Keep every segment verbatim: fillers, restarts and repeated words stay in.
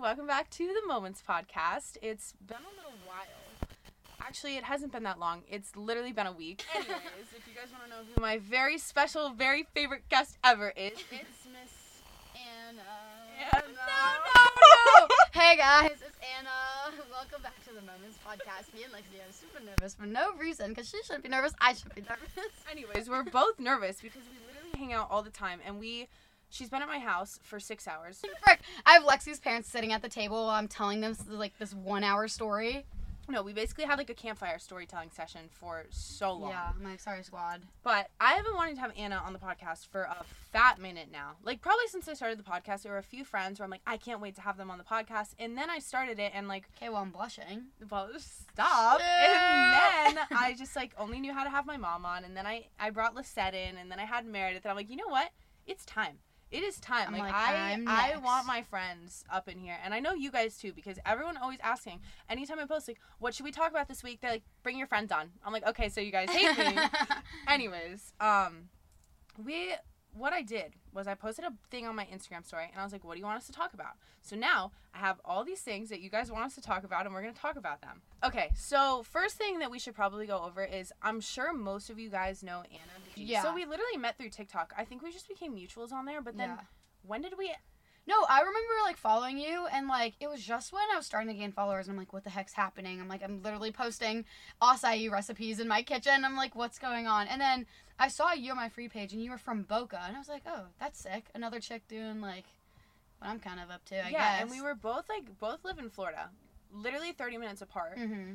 Welcome back to the Moments Podcast. It's been a little while. Actually, it hasn't been that long. It's literally been a week. Anyways, if you guys want to know who my very special, very favorite guest ever is, it's Miss Anna. Anna. No, no, no. Hey guys, it's Anna. Welcome back to the Moments Podcast. Me and Lexi are super nervous for no reason, because she shouldn't be nervous. I should be nervous. Anyways, we're both nervous because we literally hang out all the time, and we... She's been at my house for six hours. Frick. I have Lexi's parents sitting at the table while I'm telling them, like, this one-hour story. No, we basically had, like, a campfire storytelling session for so long. Yeah, my sorry squad. But I haven't wanted to have Anna on the podcast for a fat minute now. Like, probably since I started the podcast, there were a few friends where I'm like, I can't wait to have them on the podcast. And then I started it and, like... Okay, well, I'm blushing. Well, stop. Yeah. And then I just, like, only knew how to have my mom on. And then I, I brought Lissette in. And then I had Meredith. And I'm like, you know what? It's time. It is time. Like, like I, I want my friends up in here. And I know you guys too, because everyone always asking, anytime I post, like, what should we talk about this week? They're like, bring your friends on. I'm like, okay, so you guys hate me. Anyways, um, we, what I did was I posted a thing on my Instagram story, and I was like, what do you want us to talk about? So now I have all these things that you guys want us to talk about, and we're going to talk about them. Okay, so first thing that we should probably go over is, I'm sure most of you guys know Anna. Yeah. So we literally met through TikTok. I think we just became mutuals on there, but then yeah. When did we... No, I remember, like, following you, and, like, it was just when I was starting to gain followers, and I'm like, what the heck's happening? I'm like, I'm literally posting acai recipes in my kitchen. I'm like, what's going on? And then I saw you on my free page, and you were from Boca, and I was like, oh, that's sick. Another chick doing, like, what I'm kind of up to, I yeah, guess. Yeah, and we were both, like, both live in Florida, literally thirty minutes apart. Mm-hmm.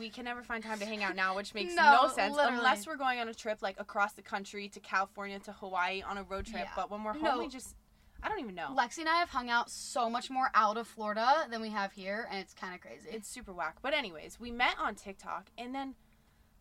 We can never find time to hang out now, which makes no, no sense literally. Unless we're going on a trip, like, across the country to California to Hawaii on a road trip. Yeah. But when we're home, no. we just... I don't even know. Lexi and I have hung out so much more out of Florida than we have here, and it's kind of crazy. It's super whack. But anyways, we met on TikTok, and then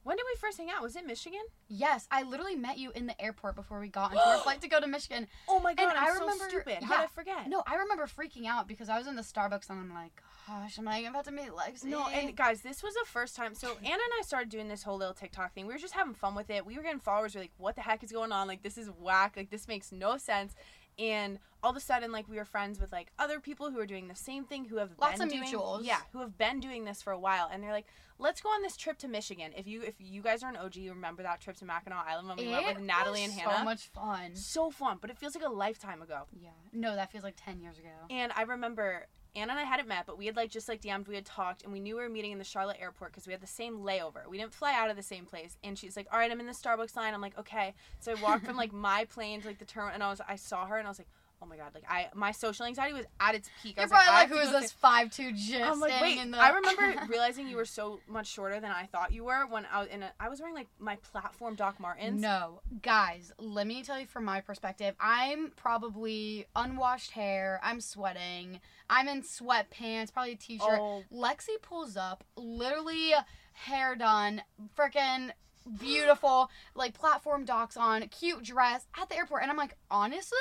when did we first hang out? Was it Michigan? Yes. I literally met you in the airport before we got into our flight to go to Michigan. Oh, my God. And I'm I remember, so stupid. Yeah, how did I forget? No, I remember freaking out because I was in the Starbucks, and I'm like, gosh, I'm like, I'm about to meet Lexi. No, and guys, this was the first time. So Anna and I started doing this whole little TikTok thing. We were just having fun with it. We were getting followers. We were like, what the heck is going on? Like, this is whack. Like, this makes no sense. And all of a sudden, like, we were friends with, like, other people who are doing the same thing, who have Lots been of doing, mutuals. Yeah, who have been doing this for a while. And they're like, let's go on this trip to Michigan. If you if you guys are an O G, you remember that trip to Mackinac Island when we it went with Natalie and Hannah. So much fun. So fun, but it feels like a lifetime ago. Yeah. No, that feels like ten years ago. And I remember Anna and I hadn't met, but we had, like, just, like, D M'd, we had talked, and we knew we were meeting in the Charlotte Airport because we had the same layover. We didn't fly out of the same place, and she's like, all right, I'm in the Starbucks line. I'm like, okay. So I walked from, like, my plane to, like, the terminal, and I was, I saw her, and I was like, oh, my God. Like, I, my social anxiety was at its peak. You're I was probably like, like who is this five two gist? I'm like, wait, in the- I remember realizing you were so much shorter than I thought you were when I was in a, I was wearing, like, my platform Doc Martens. No. Guys, let me tell you from my perspective, I'm probably unwashed hair, I'm sweating, I'm in sweatpants, probably a t-shirt. Oh. Lexi pulls up, literally hair done, frickin' beautiful, like, platform docs on, cute dress at the airport, and I'm like, honestly...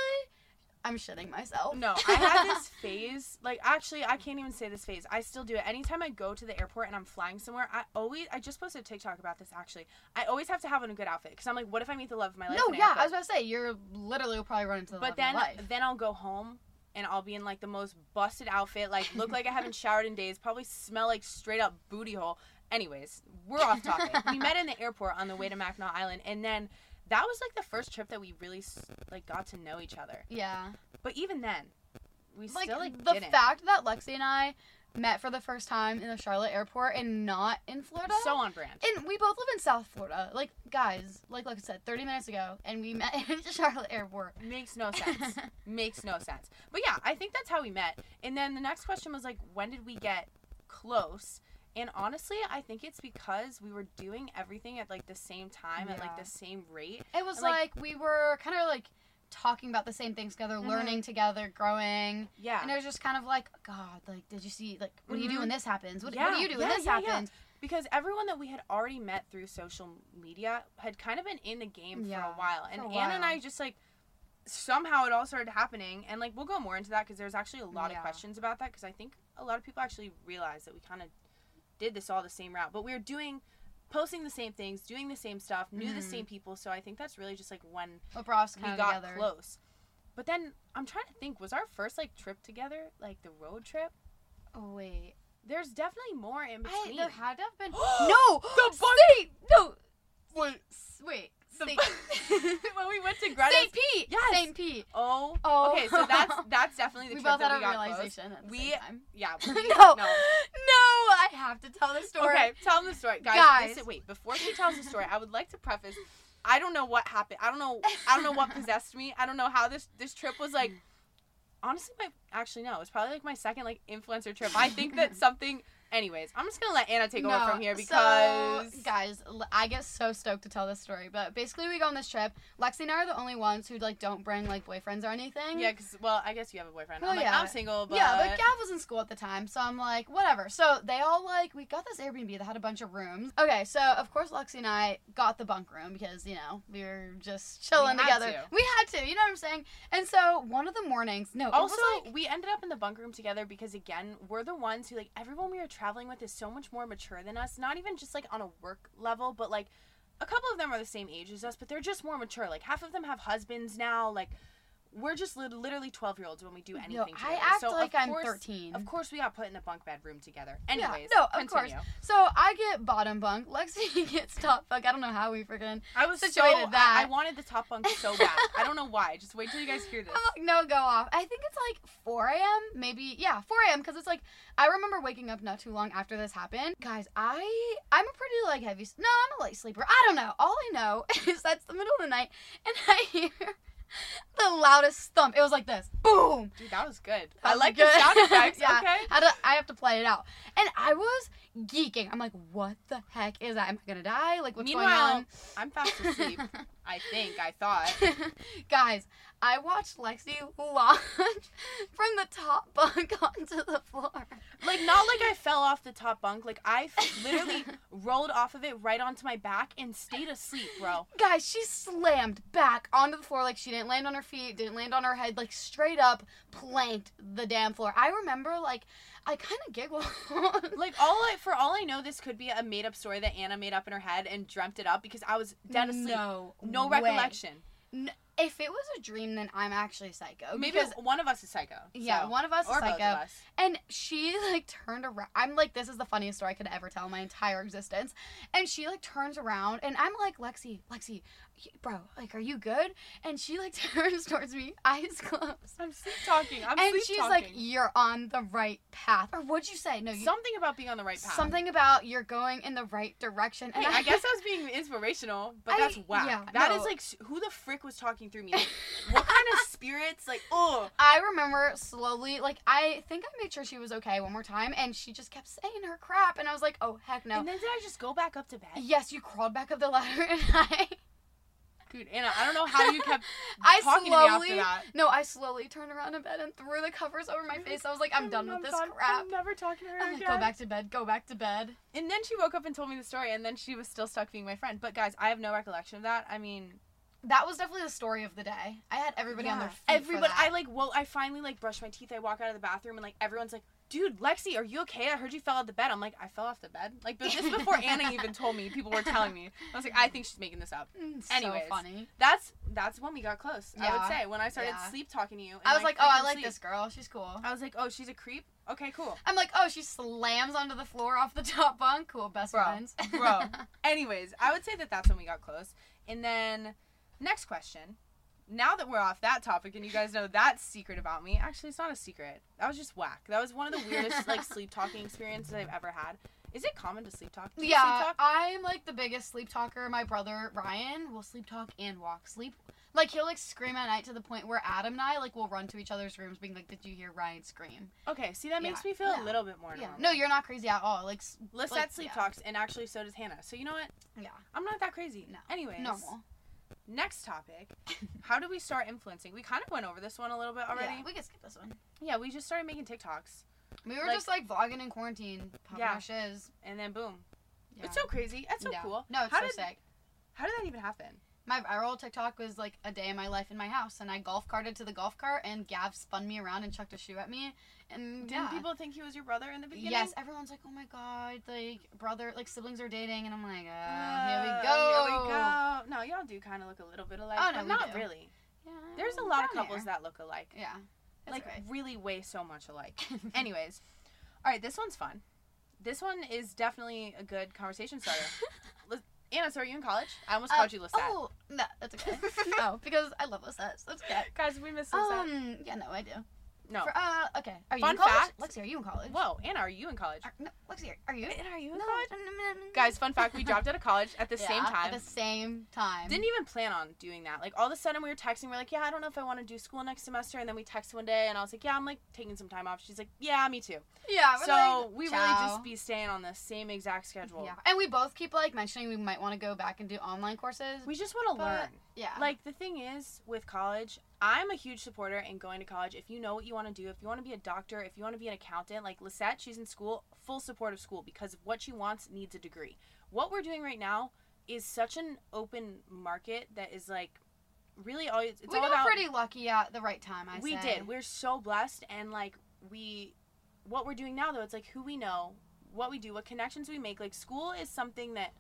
I'm shitting myself. No, I had this phase. Like, actually, I can't even say this phase. I still do it. Anytime I go to the airport and I'm flying somewhere, I always... I just posted a TikTok about this, actually. I always have to have on a good outfit. Because I'm like, what if I meet the love of my life? No, yeah. I was about to say, you're literally will probably run into the but love then, of my life. But then I'll go home, and I'll be in, like, the most busted outfit. Like, look like I haven't showered in days. Probably smell like straight-up booty hole. Anyways, we're off topic. We met in the airport on the way to Mackinac Island, and then... That was, like, the first trip that we really, like, got to know each other. Yeah. But even then, we like, still, like, the didn't. Fact that Lexi and I met for the first time in the Charlotte Airport and not in Florida. So on brand. And we both live in South Florida. Like, guys, like Lexi said, thirty minutes ago, and we met in the Charlotte Airport. Makes no sense. Makes no sense. But, yeah, I think that's how we met. And then the next question was, like, when did we get close? And honestly, I think it's because we were doing everything at, like, the same time, yeah. at, like, the same rate. It was, and, like, like, we were kind of, like, talking about the same things together, mm-hmm. learning together, growing. Yeah. And it was just kind of like, God, like, did you see, like, what mm-hmm. do you do when this happens? What, yeah. what do you do yeah, when this yeah, happens? Yeah. Because everyone that we had already met through social media had kind of been in the game yeah, for a while. And a while. Anna and I just, like, somehow it all started happening. And, like, we'll go more into that because there's actually a lot yeah. of questions about that. Because I think a lot of people actually realize that we kind of did this all the same route. But we were doing... posting the same things, doing the same stuff, knew mm-hmm. the same people, so I think that's really just, like, when we got together. Close. But then, I'm trying to think, was our first, like, trip together, like, the road trip? Oh, wait. There's definitely more in between. I, there had to have been... no! The bun- State! No! Wait. Wait. The Saint- when we went to Greta... Saint Pete! Yes! Saint Pete! Oh. Oh. Okay, so that's that's definitely the we trip that we got realization close. We both had a realization at the we, same time. Yeah. no. no. No! I have to tell the story. Okay, tell them the story. Guys, Guys. Listen, wait, before she tells the story, I would like to preface, I don't know what happened. I don't know I don't know what possessed me. I don't know how this, this trip was, like, honestly, my, actually, no. It was probably, like, my second, like, influencer trip. I think that something... Anyways, I'm just going to let Anna take no, over from here because... So, guys, I get so stoked to tell this story, but basically we go on this trip. Lexi and I are the only ones who, like, don't bring, like, boyfriends or anything. Yeah, because, well, I guess you have a boyfriend. Well, I'm yeah. like, I'm single, but... Yeah, but Gav was in school at the time, so I'm like, whatever. So they all, like, we got this Airbnb that had a bunch of rooms. Okay, so, of course, Lexi and I got the bunk room because, you know, we were just chilling we together. To. We had to. You know what I'm saying? And so, one of the mornings... No, also, it was, like, we ended up in the bunk room together because, again, we're the ones who, like, everyone we were traveling with is so much more mature than us, not even just, like, on a work level, but, like, a couple of them are the same age as us, but they're just more mature. Like, half of them have husbands now. Like, we're just li- literally twelve year olds when we do anything. Yo, together. I act so, like, I'm course, thirteen. Of course we got put in a bunk bed room together. Anyways, yeah, no, of continue. Course. So I get bottom bunk. Lexi gets top bunk. I don't know how we freaking I was situated so, that. I, I wanted the top bunk so bad. I don't know why. Just wait till you guys hear this. I'm like, no, go off. I think it's like four a.m. maybe. Yeah, four a.m. because it's like I remember waking up not too long after this happened. Guys, I I'm a pretty like heavy. No, I'm a light sleeper. I don't know. All I know is that's the middle of the night, and I hear. The loudest thump. It was like this. Boom. Dude, that was good. That I was like good. The sound effects. Yeah. Okay. I, to, I have to play it out. And I was geeking. I'm like, what the heck is that? Am I going to die? Like, what's Meanwhile, going on? I'm fast asleep. I think. I thought. Guys, I watched Lexi launch from the top bunk onto the floor. Like, not like I fell off the top bunk. Like, I f- literally rolled off of it right onto my back and stayed asleep, bro. Guys, she slammed back onto the floor like she didn't land on her feet, didn't land on her head, like, straight up planked the damn floor. I remember, like, I kind of giggled. Like, all I, for all I know, this could be a made-up story that Anna made up in her head and dreamt it up because I was dead asleep. No No way. Recollection. No, if it was a dream, then I'm actually psycho. Maybe one of us is psycho. So. Yeah, one of us or is psycho. Both of us. And she, like, turned around. I'm like, this is the funniest story I could ever tell in my entire existence. And she, like, turns around. And I'm like, Lexi, Lexi, bro, like, are you good? And she, like, turns towards me, eyes closed. I'm sleep talking. I'm and sleep talking. And she's like, you're on the right path. Or what'd you say? No, you, something about being on the right path. Something about you're going in the right direction. And hey, I, I guess I was being inspirational, but I, that's whack. Yeah, that no. is, like, who the frick was talking through me? Like, what kind of spirits? Like, oh. I remember slowly, like, I think I made sure she was okay one more time, and she just kept saying her crap, and I was like, oh, heck no. And then did I just go back up to bed? Yes, you crawled back up the ladder, and I... Dude, Anna, I don't know how you kept I talking slowly, to me after that. No, I slowly turned around in bed and threw the covers over my face. I was like, I'm, I'm done with I'm this gone, crap. I'm never talking to her I'm again. Like, go back to bed. Go back to bed. And then she woke up and told me the story, and then she was still stuck being my friend. But, guys, I have no recollection of that. I mean... That was definitely the story of the day. I had everybody yeah, on their feet everybody, for that. I, like, well, I finally, like, brushed my teeth. I walk out of the bathroom, and, like, everyone's like, dude, Lexi, are you okay? I heard you fell out of the bed. I'm like, I fell off the bed? Like, this before Anna even told me. People were telling me. I was like, I think she's making this up. It's anyways, so funny. That's, that's when we got close, yeah. I would say. When I started yeah. sleep talking to you. And I was like, like oh, I like sleep. This girl. She's cool. I was like, oh, she's a creep? Okay, cool. I'm like, oh, she slams onto the floor off the top bunk. Cool, best bro, friends. Bro. Anyways, I would say that that's when we got close. And then, next question. Now that we're off that topic and you guys know that secret about me. Actually, it's not a secret. That was just whack. That was one of the weirdest, like, sleep talking experiences I've ever had. Is it common to sleep talk? Do you yeah, sleep talk? I'm, like, the biggest sleep talker. My brother, Ryan, will sleep talk and walk. Sleep... Like, he'll, like, scream at night to the point where Adam and I, like, will run to each other's rooms being like, did you hear Ryan scream? Okay, see, that yeah. makes me feel yeah. a little bit more normal. Yeah. No, you're not crazy at all. Like, Lissette like, sleep yeah. talks, and actually so does Hannah. So, you know what? Yeah. I'm not that crazy. No. Anyways. Normal. Next topic, how do we start influencing? We kind of went over this one a little bit already. Yeah, we can skip this one. Yeah, we just started making TikToks. We were like, just, like, vlogging in quarantine, popping yeah. our shiz. And then, boom. Yeah. It's so crazy. That's so no. cool. No, it's how so did, sick. How did that even happen? My viral TikTok was, like, a day in my life in my house, and I golf carted to the golf cart, and Gav spun me around and chucked a shoe at me. And didn't yeah. people think he was your brother in the beginning? Yes, everyone's like, oh, my God, like, brother, like, siblings are dating, and I'm like, uh, uh here we go. Here we go. No, y'all do kind of look a little bit alike. Oh, no, but not do. Really. Yeah. There's a lot of couples there. That look alike. Yeah. Like, right. really weigh so much alike. Anyways. All right, this one's fun. This one is definitely a good conversation starter. Anna, so are you in college? I almost uh, called you Lissette. Oh, no, that's okay. No, because I love Lissette, so that's okay. Guys, we miss Lissette. Um, yeah, no, I do. No. For, uh, okay. Are you Fun in college? Fact. Lexi, are you in college? Whoa, Anna, are you in college? Are, no, Lexi, are you? Anna, are you in no. college? Guys, fun fact, we dropped out of college at the yeah, same time. at the same time. Didn't even plan on doing that. Like, all of a sudden we were texting, we we're like, yeah, I don't know if I want to do school next semester, and then we texted one day, and I was like, yeah, I'm, like, taking some time off. She's like, yeah, me too. Yeah. We're so like, we really just be staying on the same exact schedule. Yeah. And we both keep, like, mentioning we might want to go back and do online courses. We just want to learn. Yeah. Like, the thing is, with college, I'm a huge supporter in going to college. If you know what you want to do, if you want to be a doctor, if you want to be an accountant, like Lissette, she's in school, full support of school because what she wants needs a degree. What we're doing right now is such an open market that is like really all it's we all about. We got pretty lucky at the right time, I we say. We did. We're so blessed and like we, what we're doing now though, it's like who we know, what we do, what connections we make. Like school is something that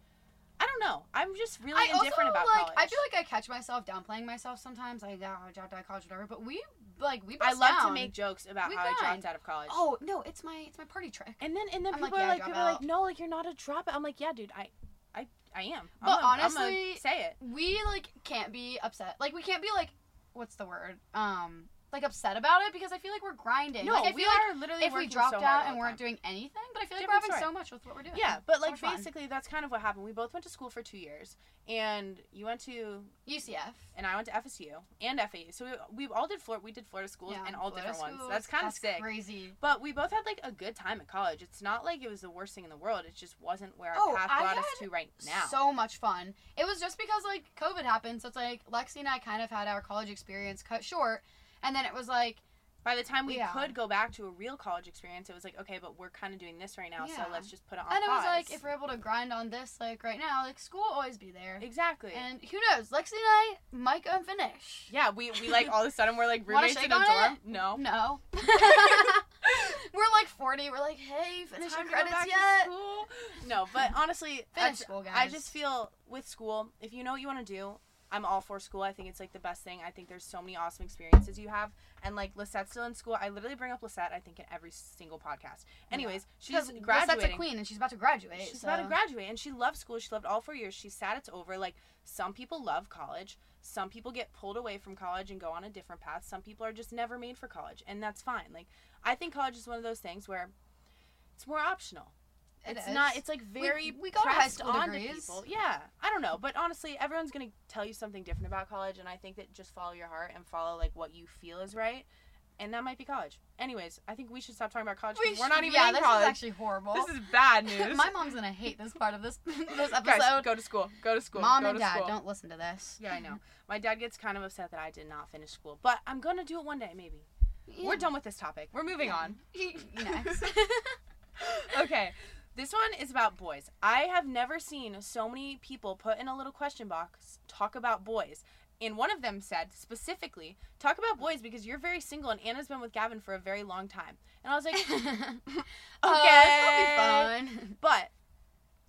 I don't know. I'm just really I indifferent also, about like, college. I feel like I catch myself downplaying myself sometimes. Like, oh, I dropped out of college, whatever. But we, like, we bust I love down. To make jokes about we how grind. I dropped out of college. Oh, no, it's my it's my party trick. And then and then I'm people like, yeah, are like, people are like, no, like, you're not a dropout. I'm like, yeah, dude, I I, I am. I'm but a, honestly, I'm say it. We, like, can't be upset. Like, we can't be, like, what's the word? Um... Like, upset about it because I feel like we're grinding. No, like, I we feel are like literally if we dropped so out and weren't doing anything, but I feel like Different we're having story. So much with what we're doing. Yeah, but, like, so basically, fun. That's kind of what happened. We both went to school for two years, and you went to... U C F. And I went to F S U and F A U. So we, we all did Florida... We did Florida schools yeah, and all Florida different schools. Ones. That's kind of sick. That's crazy. But we both had, like, a good time at college. It's not like it was the worst thing in the world. It just wasn't where our oh, path I brought us to right now. So much fun. It was just because, like, COVID happened, so it's like, Lexi and I kind of had our college experience cut short. And then it was like, by the time we yeah. could go back to a real college experience, it was like, okay, but we're kind of doing this right now, yeah. so let's just put it on pause. And it was like, if we're able to grind on this, like, right now, like, school will always be there. Exactly. And who knows? Lexi and I might go and finish. Yeah, we, we like, all of a sudden, we're, like, roommates in a dorm. It? No. No. We're, like, forty. We're like, hey, finish your credits yet? School. No, but honestly, finish school, guys. I just feel with school, if you know what you want to do, I'm all for school. I think it's, like, the best thing. I think there's so many awesome experiences you have. And, like, Lissette's still in school. I literally bring up Lissette, I think, in every single podcast. Anyways, yeah. she's graduating. Lissette's a queen, and she's about to graduate. She's so. about to graduate, and she loved school. She loved all four years. She's sad it's over. Like, some people love college. Some people get pulled away from college and go on a different path. Some people are just never made for college, and that's fine. Like, I think college is one of those things where it's more optional. It it's is. Not, it's like very we, we got pressed onto people. Yeah, I don't know. But honestly, everyone's going to tell you something different about college. And I think that just follow your heart and follow like what you feel is right. And that might be college. Anyways, I think we should stop talking about college because we we're not even yeah, in college. Yeah, this is actually horrible. This is bad news. My mom's going to hate this part of this, this episode. Guys, go to school. Go to school. Mom go and to dad, school. Don't listen to this. Yeah, I know. My dad gets kind of upset that I did not finish school. But I'm going to do it one day, maybe. Yeah. We're done with this topic. We're moving yeah. on. Next. Okay. This one is about boys. I have never seen so many people put in a little question box, talk about boys. And one of them said, specifically, talk about boys because you're very single and Anna's been with Gavin for a very long time. And I was like, okay. Oh, that'll be fun. But,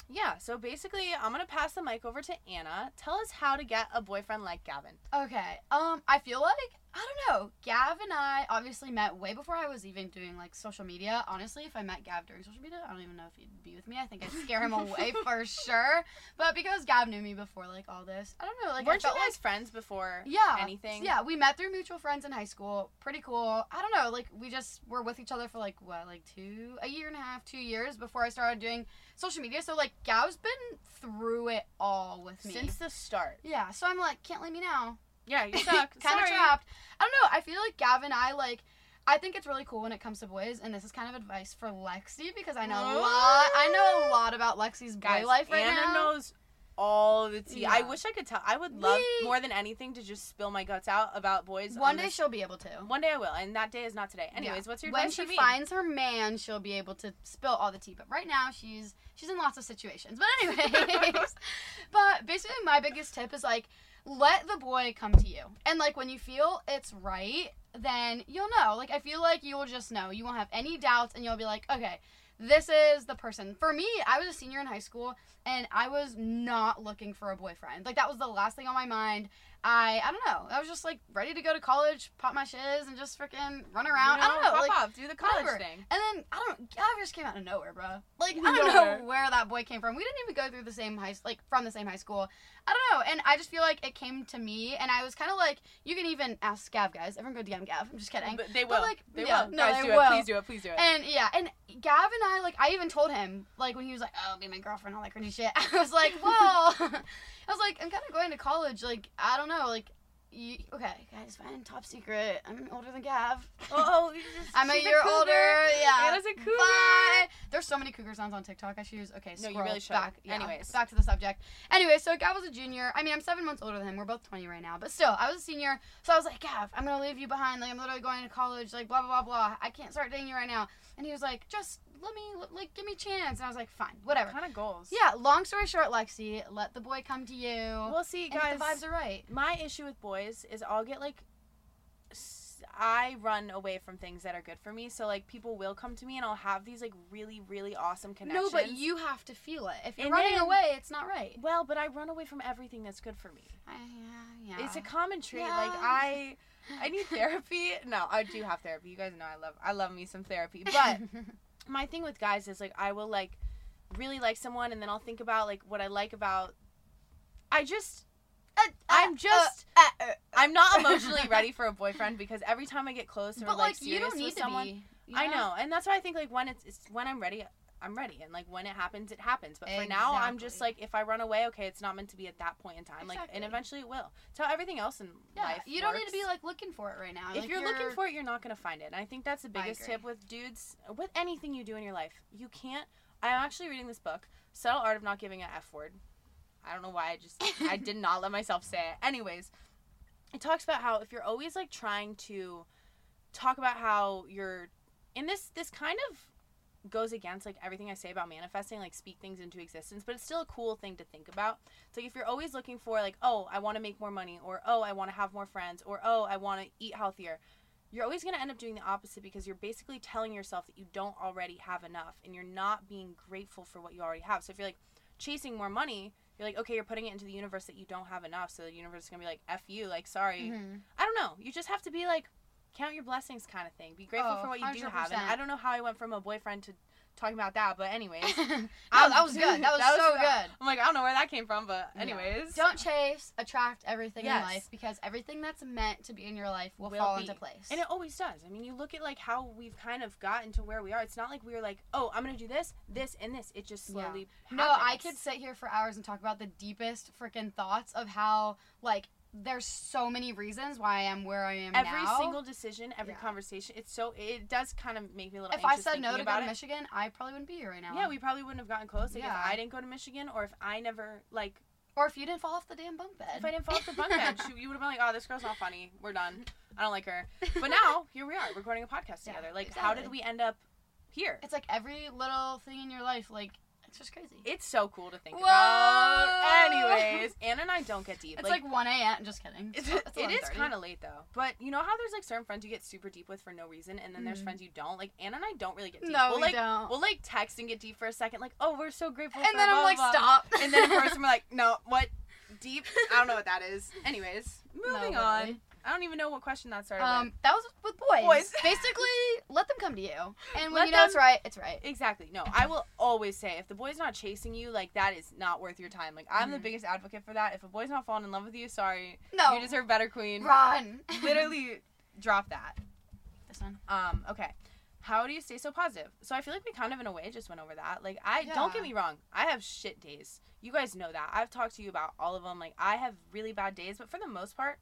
yeah, so basically, I'm going to pass the mic over to Anna. Tell us how to get a boyfriend like Gavin. Okay. Um, I feel like, I don't know, Gav and I obviously met way before I was even doing, like, social media. Honestly, if I met Gav during social media, I don't even know if he'd be with me. I think I'd scare him away for sure. But because Gav knew me before, like, all this, I don't know. Like, weren't you guys like, friends before yeah, anything? Yeah, we met through mutual friends in high school. Pretty cool. I don't know. Like, we just were with each other for, like, what, like, two, a year and a half, two years before I started doing social media. So, like, Gav's been through it all with me. Since the start. Yeah, so I'm like, can't leave me now. Yeah, you suck. kind Sorry. of trapped. I don't know. I feel like Gavin and I, like, I think it's really cool when it comes to boys, and this is kind of advice for Lexi because I know a lot. I know a lot about Lexi's boy Guys, life right Anna now. Anna knows all the tea. Yeah. I wish I could tell. I would love we... more than anything to just spill my guts out about boys. One on day this. She'll be able to. One day I will, and that day is not today. Anyways, yeah. What's your advice for me? When she finds her man, she'll be able to spill all the tea. But right now, she's she's in lots of situations. But anyways, but basically, my biggest tip is like, let the boy come to you, and like when you feel it's right, then you'll know. Like I feel like you will just know. You won't have any doubts, and you'll be like, okay. This is the person. For me, I was a senior in high school, and I was not looking for a boyfriend. Like, that was the last thing on my mind. I, I don't know. I was just, like, ready to go to college, pop my shiz, and just freaking run around. You know, I don't know. Pop like, off. Do the college whatever. Thing. And then, I don't Gavin just came out of nowhere, bro. Like, I don't nowhere. know where that boy came from. We didn't even go through the same high, like, from the same high school. I don't know. And I just feel like it came to me, and I was kind of like, you can even ask Gav, guys. Everyone go D M Gav. I'm just kidding. But they will. But, like, they yeah, will. No, guys, they do will. it. Please do it. Please do it. And, yeah. And Gav and I, like, I even told him, like, when he was like, oh, be my girlfriend, all that crazy shit. I was like, well, I was like, I'm kind of going to college. Like, I don't know. No, like, you, okay, guys, fine, top secret. I'm older than Gav. Oh, you're just, I'm a year a older. Yeah, Anna's a cougar. Bye. There's so many cougar sounds on TikTok. I should use. Okay, scroll no, you really should. Back. Yeah, Anyways, back to the subject. Anyway, so Gav was a junior. I mean, I'm seven months older than him. We're both twenty right now, but still, I was a senior. So I was like, Gav, I'm gonna leave you behind. Like, I'm literally going to college. Like, blah blah blah blah. I can't start dating you right now. And he was like, just let me, like, give me a chance. And I was like, fine, whatever. What kind of goals? Yeah, long story short, Lexi, let the boy come to you. Well, see, guys, the vibes are right. My issue with boys is I'll get, like, I run away from things that are good for me. So, like, people will come to me, and I'll have these, like, really, really awesome connections. No, but you have to feel it. If you're and running then, away, it's not right. Well, but I run away from everything that's good for me. Uh, yeah, yeah. It's a common trait. Yeah. Like, I... I need therapy. No, I do have therapy. You guys know I love I love me some therapy. But my thing with guys is, like, I will, like, really like someone, and then I'll think about, like, what I like about... I just... Uh, uh, I'm just... Uh, uh, uh, I'm not emotionally ready for a boyfriend because every time I get close and but, we're, like, like you serious don't need with to someone... Be, you know? I know. And that's why I think, like, when it's, it's when I'm ready, I'm ready. And, like, when it happens, it happens. But for exactly. now, I'm just, like, if I run away, okay, it's not meant to be at that point in time. Exactly. Like, and eventually it will. So everything else in yeah, life you don't works. Need to be, like, looking for it right now. If like, you're, you're looking for it, you're not going to find it. And I think that's the biggest tip with dudes, with anything you do in your life. You can't, I'm actually reading this book, Subtle Art of Not Giving an F Word. I don't know why I just, I did not let myself say it. Anyways, it talks about how if you're always, like, trying to talk about how you're, in this, this kind of, goes against, like, everything I say about manifesting, like, speak things into existence, but it's still a cool thing to think about. It's like, if you're always looking for, like, oh, I want to make more money, or, oh, I want to have more friends, or, oh, I want to eat healthier, you're always going to end up doing the opposite because you're basically telling yourself that you don't already have enough, and you're not being grateful for what you already have. So if you're, like, chasing more money, you're like, okay, you're putting it into the universe that you don't have enough, so the universe is going to be like, F you, like, sorry. Mm-hmm. I don't know. You just have to be, like, count your blessings kind of thing. Be grateful oh, for what you do one hundred percent have. And I don't know how I went from a boyfriend to talking about that, but anyways. no, that was good. That was, that was so good. good. I'm like, I don't know where that came from, but anyways. No. Don't chase. Attract everything yes. in life because everything that's meant to be in your life will, will fall be. into place. And it always does. I mean, you look at, like, how we've kind of gotten to where we are. It's not like we were like, oh, I'm going to do this, this, and this. It just slowly yeah. happens. No, I could sit here for hours and talk about the deepest freaking thoughts of how, like, there's so many reasons why I am where I am every now. Every single decision, every yeah. conversation, it's so, it does kind of make me a little if anxious thinking about it. If I said no to go to Michigan, I probably wouldn't be here right now. Yeah, we probably wouldn't have gotten close. Like, yeah. if I didn't go to Michigan, or if I never, like... Or if you didn't fall off the damn bunk bed. If I didn't fall off the bunk bed, she, you would have been like, oh, this girl's not funny. We're done. I don't like her. But now, here we are, recording a podcast together. Yeah, like, exactly. How did we end up here? It's like every little thing in your life, like... It's just crazy. It's so cool to think Whoa! About. Anyways, Anna and I don't get deep. It's like, like one a.m. I'm just kidding. It's, it's it is kind of late, though. But you know how there's, like, certain friends you get super deep with for no reason, and then mm-hmm. there's friends you don't? Like, Anna and I don't really get deep. No, we'll, we like, don't. We'll, like, text and get deep for a second. Like, oh, we're so grateful and for And then blah, I'm like, blah. Stop. And then, of course, we're like, no, what? Deep? I don't know what that is. Anyways, moving no, on. I don't even know what question that started um, with. That was with boys. Boys. Basically, let them come to you. And when let you know them, it's right, it's right. Exactly. No, I will always say, if the boy's not chasing you, like, that is not worth your time. Like, I'm mm-hmm. the biggest advocate for that. If a boy's not falling in love with you, sorry. No. You deserve better, queen. Run. Literally, drop that. This one. Um, okay. How do you stay so positive? So I feel like we kind of, in a way, just went over that. Like, I, yeah. don't get me wrong, I have shit days. You guys know that. I've talked to you about all of them. Like, I have really bad days, but for the most part,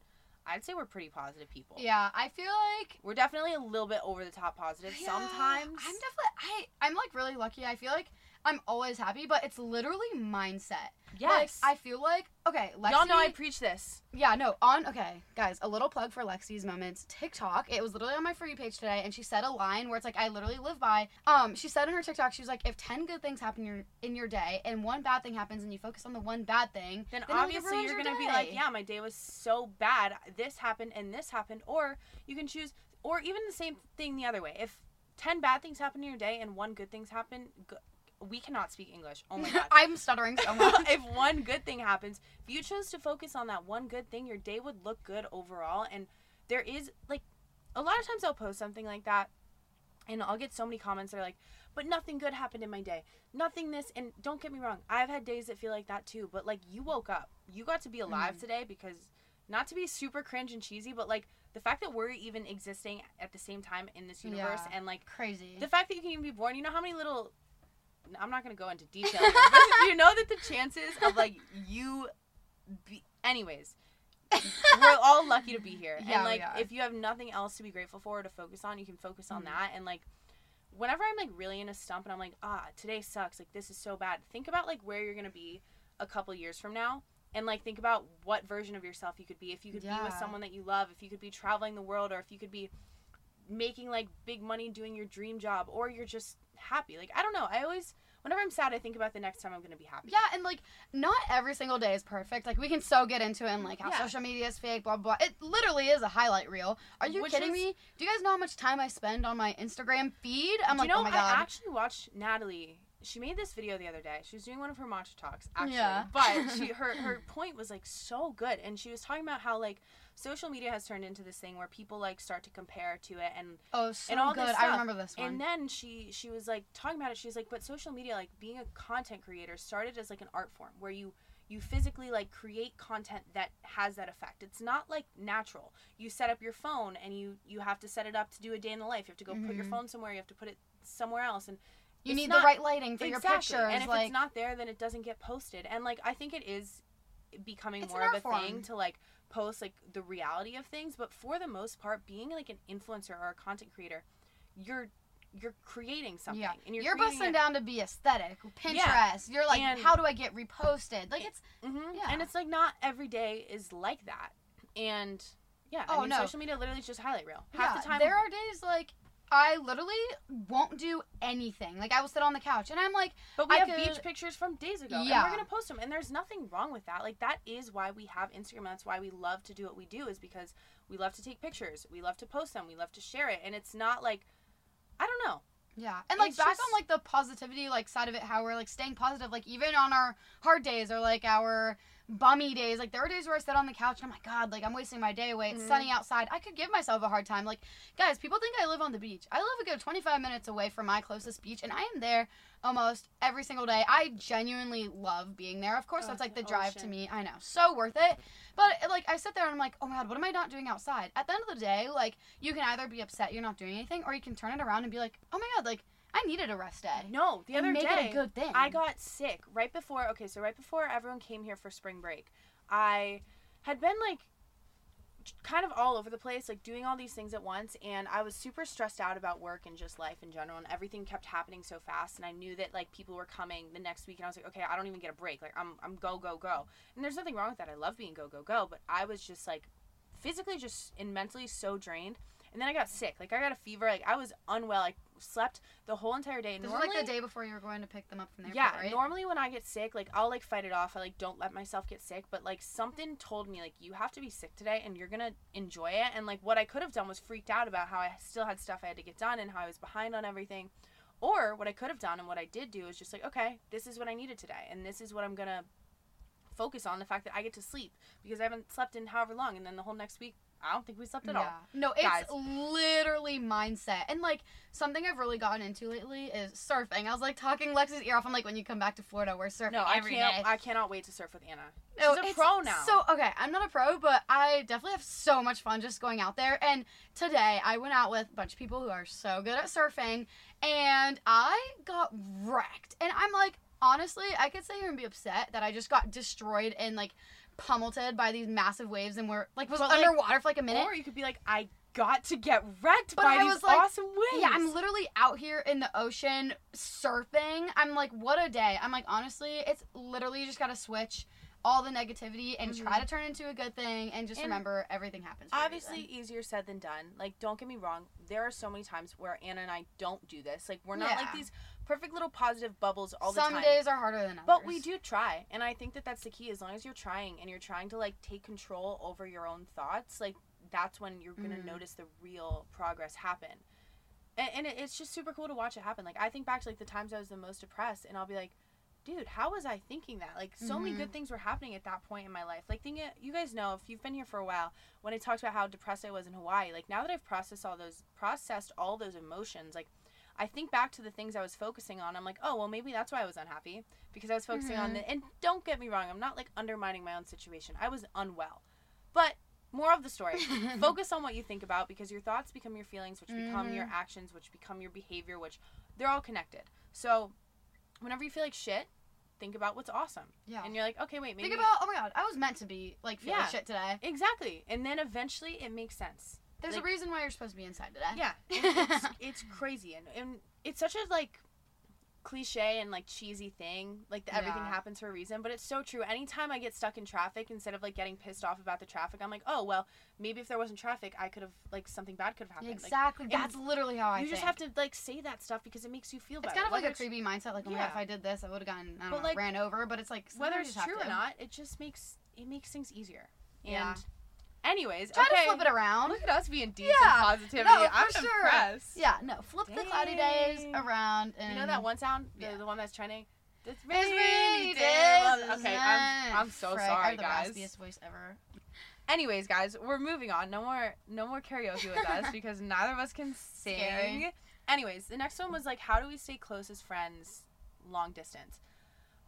I'd say we're pretty positive people. Yeah, I feel like... We're definitely a little bit over the top positive yeah, sometimes. I'm definitely... I, I'm, like, really lucky. I feel like I'm always happy, but it's literally mindset. Yes. Like, I feel like, okay, Lexi. Y'all know I preach this. Yeah, no, on, okay, guys, a little plug for Lexi's Moments TikTok. It was literally on my For You page today, and she said a line where it's like, I literally live by. Um, she said in her TikTok, she was like, if ten good things happen your, in your day, and one bad thing happens, and you focus on the one bad thing, then, then obviously you're going to be like, yeah, my day was so bad, this happened, and this happened, or you can choose, or even the same thing the other way. If ten bad things happen in your day, and one good things happen, good. We cannot speak English. Oh, my God. I'm stuttering so much. If one good thing happens, if you chose to focus on that one good thing, your day would look good overall. And there is, like, a lot of times I'll post something like that, and I'll get so many comments that are like, but nothing good happened in my day. Nothing this, and don't get me wrong, I've had days that feel like that too. But, like, you woke up. You got to be alive mm. today because, not to be super cringe and cheesy, but, like, the fact that we're even existing at the same time in this universe yeah. and, like, crazy. The fact that you can even be born, you know how many little... I'm not going to go into detail here, but you know that the chances of, like, you be... Anyways, we're all lucky to be here. Yeah, and, like, if you have nothing else to be grateful for or to focus on, you can focus on mm-hmm. that. And, like, whenever I'm, like, really in a stump and I'm like, ah, today sucks. Like, this is so bad. Think about, like, where you're going to be a couple years from now. And, like, think about what version of yourself you could be. If you could yeah. be with someone that you love, if you could be traveling the world, or if you could be making, like, big money doing your dream job, or you're just... happy. Like, I don't know. I always, whenever I'm sad, I think about the next time I'm going to be happy. Yeah, and, like, not every single day is perfect. Like, we can so get into it and, like, how yeah. social media is fake, blah, blah, blah. It literally is a highlight reel. Are you Which kidding is, me? Do you guys know how much time I spend on my Instagram feed? I'm like, you know, oh, my God. I actually watched Natalie. She made this video the other day. She was doing one of her matcha talks, actually. Yeah. But she, her, her point was, like, so good. And she was talking about how, like, social media has turned into this thing where people, like, start to compare to it and oh, so and all good. This stuff. I remember this one. And then she, she was, like, talking about it. She was like, but social media, like, being a content creator started as, like, an art form where you, you physically, like, create content that has that effect. It's not, like, natural. You set up your phone and you, you have to set it up to do a day in the life. You have to go mm-hmm. put your phone somewhere. You have to put it somewhere else. And you need not, the right lighting for exactly. your pictures. And if like, it's not there, then it doesn't get posted. And, like, I think it is becoming more of a form. Thing to, like, post, like, the reality of things, but for the most part, being, like, an influencer or a content creator, you're you're creating something. Yeah. And you're you're busting a- down to be aesthetic, Pinterest. Yeah. You're like, and how do I get reposted? Like, it's... Mm-hmm. Yeah. And it's, like, not every day is like that. And, yeah. Oh, I mean, no. Social media literally is just highlight reel. Half yeah, the time... There are days, like... I literally won't do anything. Like, I will sit on the couch, and I'm like... But we I have could... beach pictures from days ago, yeah. and we're going to post them, and there's nothing wrong with that. Like, that is why we have Instagram, and that's why we love to do what we do, is because we love to take pictures, we love to post them, we love to share it, and it's not, like... I don't know. Yeah, and, like, it's back just... on, like, the positivity, like, side of it, how we're, like, staying positive, like, even on our hard days or, like, our... bummy days. Like, there are days where I sit on the couch and I'm like, God, like, I'm wasting my day away. It's mm-hmm. sunny outside. I could give myself a hard time. Like, guys, people think I live on the beach. I live a good twenty-five minutes away from my closest beach, and I am there almost every single day. I genuinely love being there. Of course, oh, that's, like, the drive ocean. To me. I know. So worth it. But, like, I sit there and I'm like, oh, my God, what am I not doing outside? At the end of the day, like, you can either be upset you're not doing anything, or you can turn it around and be like, oh, my God, like, I needed a rest day. No, the other day, make it a good thing. I got sick right before, okay, so right before everyone came here for spring break, I had been, like, kind of all over the place, like, doing all these things at once, and I was super stressed out about work and just life in general, and everything kept happening so fast, and I knew that, like, people were coming the next week, and I was like, okay, I don't even get a break. Like, I'm I'm go, go, go. And there's nothing wrong with that. I love being go, go, go, but I was just, like, physically just and mentally so drained. And then I got sick. Like, I got a fever. Like, I was unwell. I slept the whole entire day. This was, like, the day before you were going to pick them up from the airport, right? Yeah, normally when I get sick, like, I'll, like, fight it off. I, like, don't let myself get sick. But, like, something told me, like, you have to be sick today and you're going to enjoy it. And, like, what I could have done was freaked out about how I still had stuff I had to get done and how I was behind on everything. Or what I could have done and what I did do is just, like, okay, this is what I needed today. And this is what I'm going to focus on, the fact that I get to sleep. Because I haven't slept in however long. And then the whole next week, I don't think we slept at yeah. all. No, it's Guys. literally mindset. And, like, something I've really gotten into lately is surfing. I was, like, talking Lexi's ear off. I'm like, when you come back to Florida, we're surfing no, I every can't, day. No, I cannot wait to surf with Anna. No, She's a it's pro now. So, okay, I'm not a pro, but I definitely have so much fun just going out there. And today, I went out with a bunch of people who are so good at surfing, and I got wrecked. And I'm like, honestly, I could sit here and be upset that I just got destroyed and, like, pummeled by these massive waves and were like was but underwater like, for like a minute. Or you could be like, I got to get wrecked but by I these like, awesome waves. Yeah, I'm literally out here in the ocean surfing. I'm like, what a day. I'm like, honestly, it's literally you just got to switch all the negativity and mm-hmm. try to turn it into a good thing and just and remember everything happens. Obviously, easier said than done. Like, don't get me wrong. There are so many times where Anna and I don't do this. Like, we're not yeah. like these perfect little positive bubbles all the Some time. Some days are harder than others. But we do try. And I think that that's the key. As long as you're trying and you're trying to, like, take control over your own thoughts, like, that's when you're going to mm-hmm. notice the real progress happen. And, and it, it's just super cool to watch it happen. Like, I think back to, like, the times I was the most depressed, and I'll be like, dude, how was I thinking that? Like, so mm-hmm. many good things were happening at that point in my life. Like, thinking, you guys know, if you've been here for a while, when I talked about how depressed I was in Hawaii, like, now that I've processed all those, processed all those emotions, like, I think back to the things I was focusing on. I'm like, oh, well, maybe that's why I was unhappy, because I was focusing mm-hmm. on the, and don't get me wrong, I'm not, like, undermining my own situation. I was unwell. But more of the story. Focus on what you think about, because your thoughts become your feelings, which mm-hmm. become your actions, which become your behavior, which they're all connected. So whenever you feel like shit, think about what's awesome. Yeah. And you're like, okay, wait, maybe. Think about, oh my God, I was meant to be, like, feeling yeah, shit today. Exactly. And then eventually it makes sense. There's like, a reason why you're supposed to be inside today. Yeah. It's, it's crazy. And, and it's such a, like, cliche and, like, cheesy thing. Like, the everything yeah. happens for a reason. But it's so true. Anytime I get stuck in traffic, instead of, like, getting pissed off about the traffic, I'm like, oh, well, maybe if there wasn't traffic, I could have, like, something bad could have happened. Exactly. Like, that's literally how I you think. You just have to, like, say that stuff because it makes you feel better. It's kind of whether like a creepy mindset. Like, oh, yeah. my God, if I did this, I would have gotten, I don't but, know, like, ran over. But it's, like, whether it's true or not, it just makes, it makes things easier. And yeah. Anyways, try okay. to flip it around. Look at us being decent yeah. positivity. No, for I'm sure. impressed. Yeah, no, flip Dang. the cloudy days around. And you know that one sound? Yeah. The, the one that's trending? It's rainy, rainy days. days. Okay, I'm, I'm so Fred, sorry, the guys. The raspiest voice ever. Anyways, guys, we're moving on. No more, no more karaoke with us because neither of us can sing. Scary. Anyways, the next one was like, how do we stay close as friends long distance?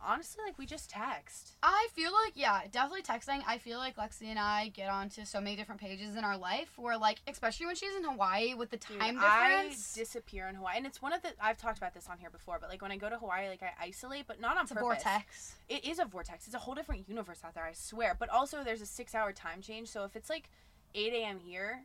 Honestly, like, we just text. I feel like, yeah, definitely texting. I feel like Lexi and I get onto so many different pages in our life where, like, especially when she's in Hawaii with the time Dude, difference. I disappear in Hawaii. And it's one of the, I've talked about this on here before, but, like, when I go to Hawaii, like, I isolate, but not on it's purpose. It's a vortex. It is a vortex. It's a whole different universe out there, I swear. But also, there's a six-hour time change, so if it's, like, eight a.m. here,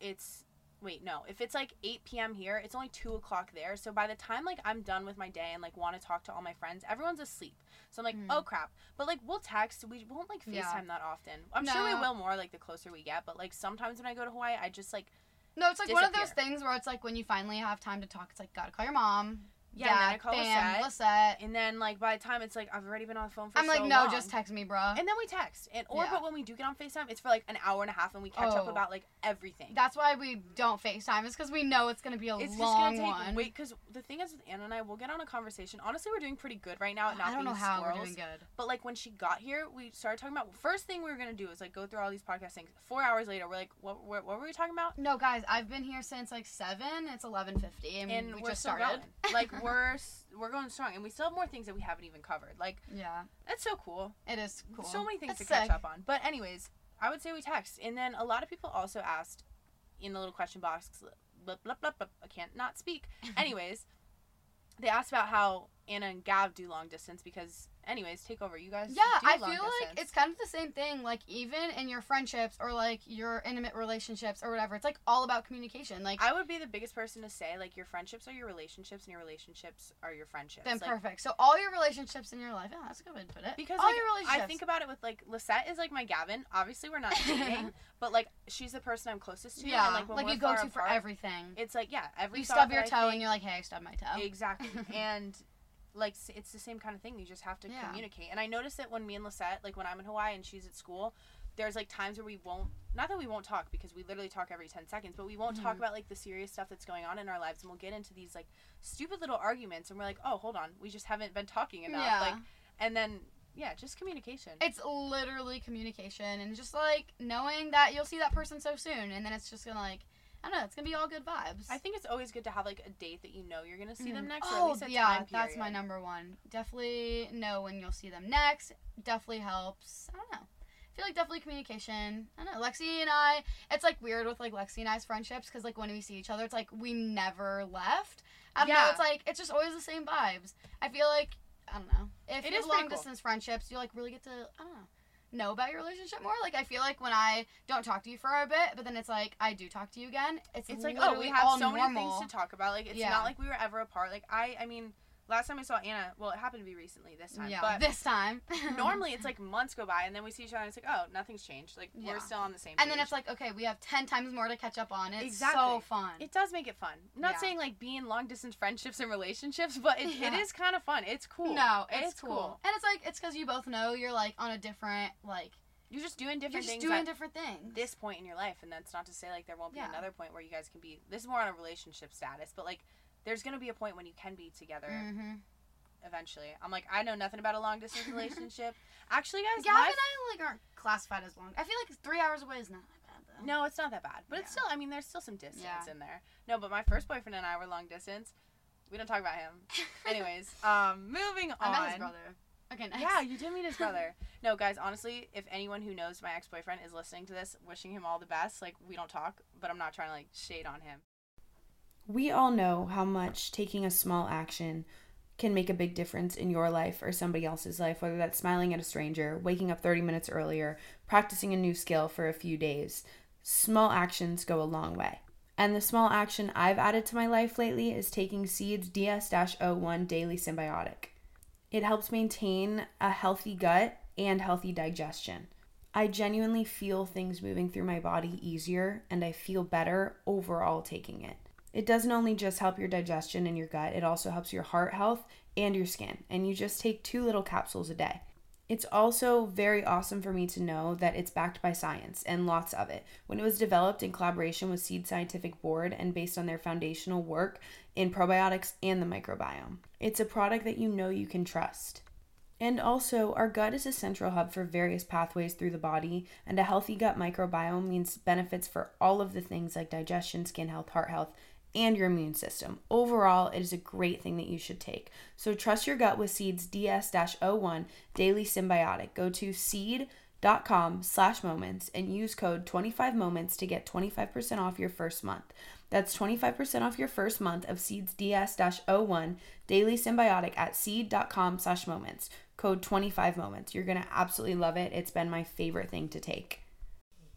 it's... Wait, no. If it's, like, eight p.m. here, it's only two o'clock there. So by the time, like, I'm done with my day and, like, want to talk to all my friends, everyone's asleep. So I'm like, mm-hmm. oh, crap. But, like, we'll text. We won't, like, FaceTime yeah. that often. I'm no. sure we will more, like, the closer we get. But, like, sometimes when I go to Hawaii, I just, like, No, it's, like, disappear. One of those things where it's, like, when you finally have time to talk, it's, like, gotta call your mom. Yeah, yeah, and then I call fam, Lissette. Lissette. And then, like, by the time it's, like, I've already been on the phone for I'm so like, no, long. Just text me, bro. And then we text. and Or, yeah. but when we do get on FaceTime, it's for, like, an hour and a half, and we catch oh. up about, like, everything. That's why we don't FaceTime. It's because we know it's going to be a it's long just gonna take, one. Wait, because the thing is with Anna and I, we'll get on a conversation. Honestly, we're doing pretty good right now at not being squirrels. I don't know how we're doing good. But, like, when she got here, we started talking about, first thing we were going to do is, like, go through all these podcast things. Four hours later, we're like, what, what, what were we talking about? No, guys, I've been here since, like, seven. It's eleven fifty, and, and we we're just started. Relevant. Like, We're we're going strong, and we still have more things that we haven't even covered. Like, yeah, that's so cool. It is cool. So many things that's to sick. catch up on. But anyways, I would say we text, and then a lot of people also asked in the little question box. Blah, blah, blah, blah, I can't not speak. Anyways, they asked about how Anna and Gav do long distance because. Anyways, take over. You guys. Yeah, do I long feel distance. Like it's kind of the same thing. Like even in your friendships or like your intimate relationships or whatever, it's like all about communication. Like I would be the biggest person to say like your friendships are your relationships and your relationships are your friendships. Then like, perfect. So all your relationships in your life. Yeah, that's a good way to put it. Because all like, your relationships. I think about it with like Lissette is like my Gavin. Obviously, we're not dating, but like she's the person I'm closest to. Yeah, and, like, when like we're you go to apart, for everything. It's like yeah, every. You stub your I toe think, and you're like, hey, I stubbed my toe. Exactly, and. Like, it's the same kind of thing. You just have to yeah. communicate. And I noticed that when me and Lissette, like, when I'm in Hawaii and she's at school, there's, like, times where we won't, not that we won't talk, because we literally talk every ten seconds, but we won't mm-hmm. talk about, like, the serious stuff that's going on in our lives. And we'll get into these, like, stupid little arguments. And we're like, oh, hold on. We just haven't been talking enough. Yeah. Like, and then, yeah, just communication. It's literally communication. And just, like, knowing that you'll see that person so soon. And then it's just going to, like... I don't know. It's going to be all good vibes. I think it's always good to have, like, a date that you know you're going to see mm. them next. Oh, or at least a yeah. time period. That's my number one. Definitely know when you'll see them next. Definitely helps. I don't know. I feel like definitely communication. I don't know. Lexi and I, it's, like, weird with, like, Lexi and I's friendships because, like, when we see each other, it's, like, we never left. I don't yeah. know. It's, like, it's just always the same vibes. I feel like, I don't know. If it you is have long-distance cool. friendships, you, like, really get to, I don't know. know about your relationship more. Like, I feel like when I don't talk to you for a bit, but then it's like, I do talk to you again. It's, it's like, oh, we have so normal. many things to talk about. Like, it's yeah. not like we were ever apart. Like, I, I mean, last time I saw Anna, well, it happened to be recently this time. Yeah, but this time. Normally, it's like months go by, and then we see each other, and it's like, oh, nothing's changed. Like, yeah. we're still on the same page. And then it's like, okay, we have ten times more to catch up on. It's exactly. so fun. It does make it fun. I'm not yeah. saying, like, be in long-distance friendships and relationships, but it, yeah. it is kind of fun. It's cool. No, it's, it's cool. cool. And it's like, it's because you both know you're, like, on a different, like... You're just doing different things. You're just things doing different things. This point in your life, and that's not to say, like, there won't be yeah. another point where you guys can be... This is more on a relationship status, but, like... There's going to be a point when you can be together mm-hmm. eventually. I'm like, I know nothing about a long-distance relationship. Actually, guys, Gavin and I, like, aren't classified as long. I feel like three hours away is not that bad, though. No, it's not that bad. But yeah. it's still, I mean, there's still some distance yeah. in there. No, but my first boyfriend and I were long-distance. We don't talk about him. Anyways, um, moving on. I met his brother. Okay, next. Yeah, you did meet his brother. No, guys, honestly, if anyone who knows my ex-boyfriend is listening to this, wishing him all the best. Like, we don't talk, but I'm not trying to, like, shade on him. We all know how much taking a small action can make a big difference in your life or somebody else's life, whether that's smiling at a stranger, waking up thirty minutes earlier, practicing a new skill for a few days. Small actions go a long way. And the small action I've added to my life lately is taking Seed's D S oh one Daily Symbiotic. It helps maintain a healthy gut and healthy digestion. I genuinely feel things moving through my body easier, and I feel better overall taking it. It doesn't only just help your digestion and your gut, it also helps your heart health and your skin, and you just take two little capsules a day. It's also very awesome for me to know that it's backed by science, and lots of it. When it was developed in collaboration with Seed Scientific Board and based on their foundational work in probiotics and the microbiome. It's a product that you know you can trust. And also, our gut is a central hub for various pathways through the body, and a healthy gut microbiome means benefits for all of the things like digestion, skin health, heart health, and your immune system. Overall, it is a great thing that you should take. So trust your gut with Seed's D S oh one Daily Symbiotic. Go to seed.com slash moments and use code twenty-five moments to get twenty-five percent off your first month. That's twenty-five percent off your first month of Seed's D S oh one Daily Symbiotic at seed.com slash moments. Code twenty-five moments. You're going to absolutely love it. It's been my favorite thing to take.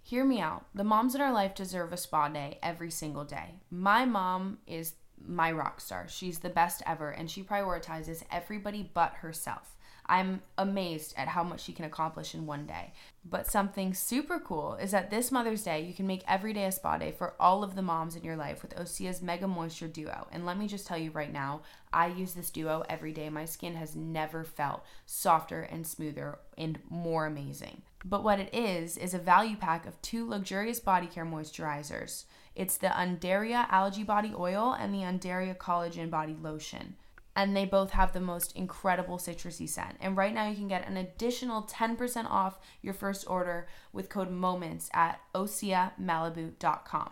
Hear me out. The moms in our life deserve a spa day every single day. My mom is my rock star. She's the best ever, and she prioritizes everybody but herself. I'm amazed at how much she can accomplish in one day. But something super cool is that this Mother's Day, you can make every day a spa day for all of the moms in your life with OSEA's Mega Moisture Duo. And let me just tell you right now, I use this duo every day. My skin has never felt softer and smoother and more amazing. But what it is, is a value pack of two luxurious body care moisturizers. It's the Undaria Algae Body Oil and the Undaria Collagen Body Lotion. And they both have the most incredible citrusy scent. And right now you can get an additional ten percent off your first order with code MOMENTS at O S E A Malibu dot com.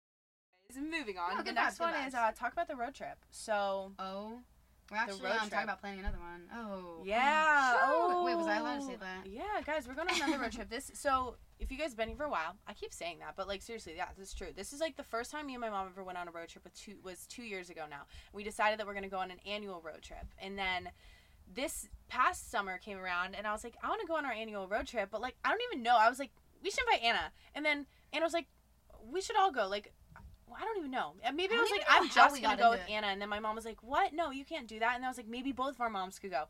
Moving on, no, the next one is uh, talk about the road trip. So, oh, we're actually on um, talking about planning another one. Oh, yeah. Um, oh, wait, was I allowed to say that? Yeah, guys, we're going on another road trip. This, so if you guys have been here for a while, I keep saying that, but like seriously, yeah, this is true. This is like the first time me and my mom ever went on a road trip. With two was two years ago now. We decided that we're going to go on an annual road trip, and then this past summer came around, and I was like, I want to go on our annual road trip, but like I don't even know. I was like, we should invite Anna, and then Anna was like, we should all go, like. I don't even know. Maybe I, I was like, I'm just going to go with it. Anna. And then my mom was like, what? No, you can't do that. And I was like, maybe both of our moms could go.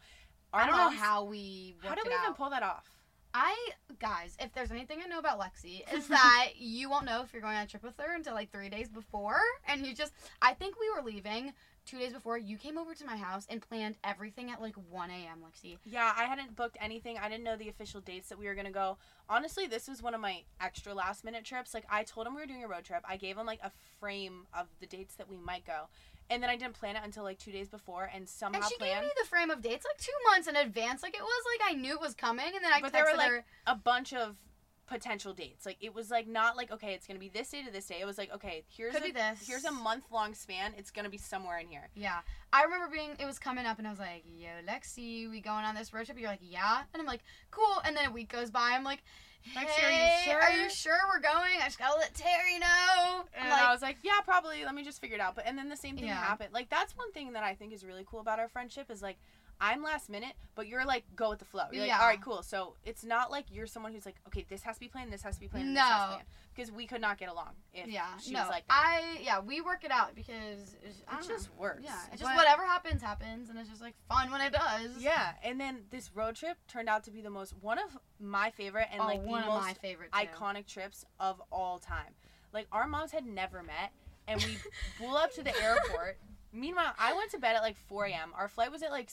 Our I don't moms, know how we worked How did we even out. pull that off? I, guys, if there's anything I know about Lexi, is that you won't know if you're going on a trip with her until like three days before. And you just, I think we were leaving two days before. You came over to my house and planned everything at like one a.m., Lexi. Yeah, I hadn't booked anything. I didn't know the official dates that we were going to go. Honestly, this was one of my extra last minute trips. Like, I told him we were doing a road trip. I gave him like a frame of the dates that we might go. And then I didn't plan it until, like, two days before, and somehow planned. And she planned. gave me the frame of dates, like, two months in advance. Like, it was, like, I knew it was coming, and then I but texted her. But there were, like, her. a bunch of potential dates. Like, it was, like, not, like, okay, it's going to be this day to this day. It was, like, okay, here's Could a, be this. here's a month-long span. It's going to be somewhere in here. Yeah. I remember being, it was coming up, and I was like, yo, Lexi, we going on this road trip? You're like, yeah. And I'm like, cool. And then a week goes by. I'm like, hey, Lexi, are you sure? Are you sure we're going? I just got to let Terry know. And like, I was like, yeah, probably. Let me just figure it out. But And then the same thing yeah. happened. Like, that's one thing that I think is really cool about our friendship is, like, I'm last minute, but you're, like, go with the flow. You're yeah. like, all right, cool. So it's not like you're someone who's like, okay, this has to be planned, this has to be planned, no. this has to be planned. Because we could not get along if yeah. she no. was like that. I, yeah, we work it out because it's, I don't it know. just works. Yeah, it's just but, whatever happens, happens, and it's just, like, fun when it does. Yeah, and then this road trip turned out to be the most, one of my favorite and, oh, like, the most iconic trips of all time. Like, our moms had never met, and we blew up to the airport. Meanwhile, I went to bed at, like, four a.m. Our flight was at, like,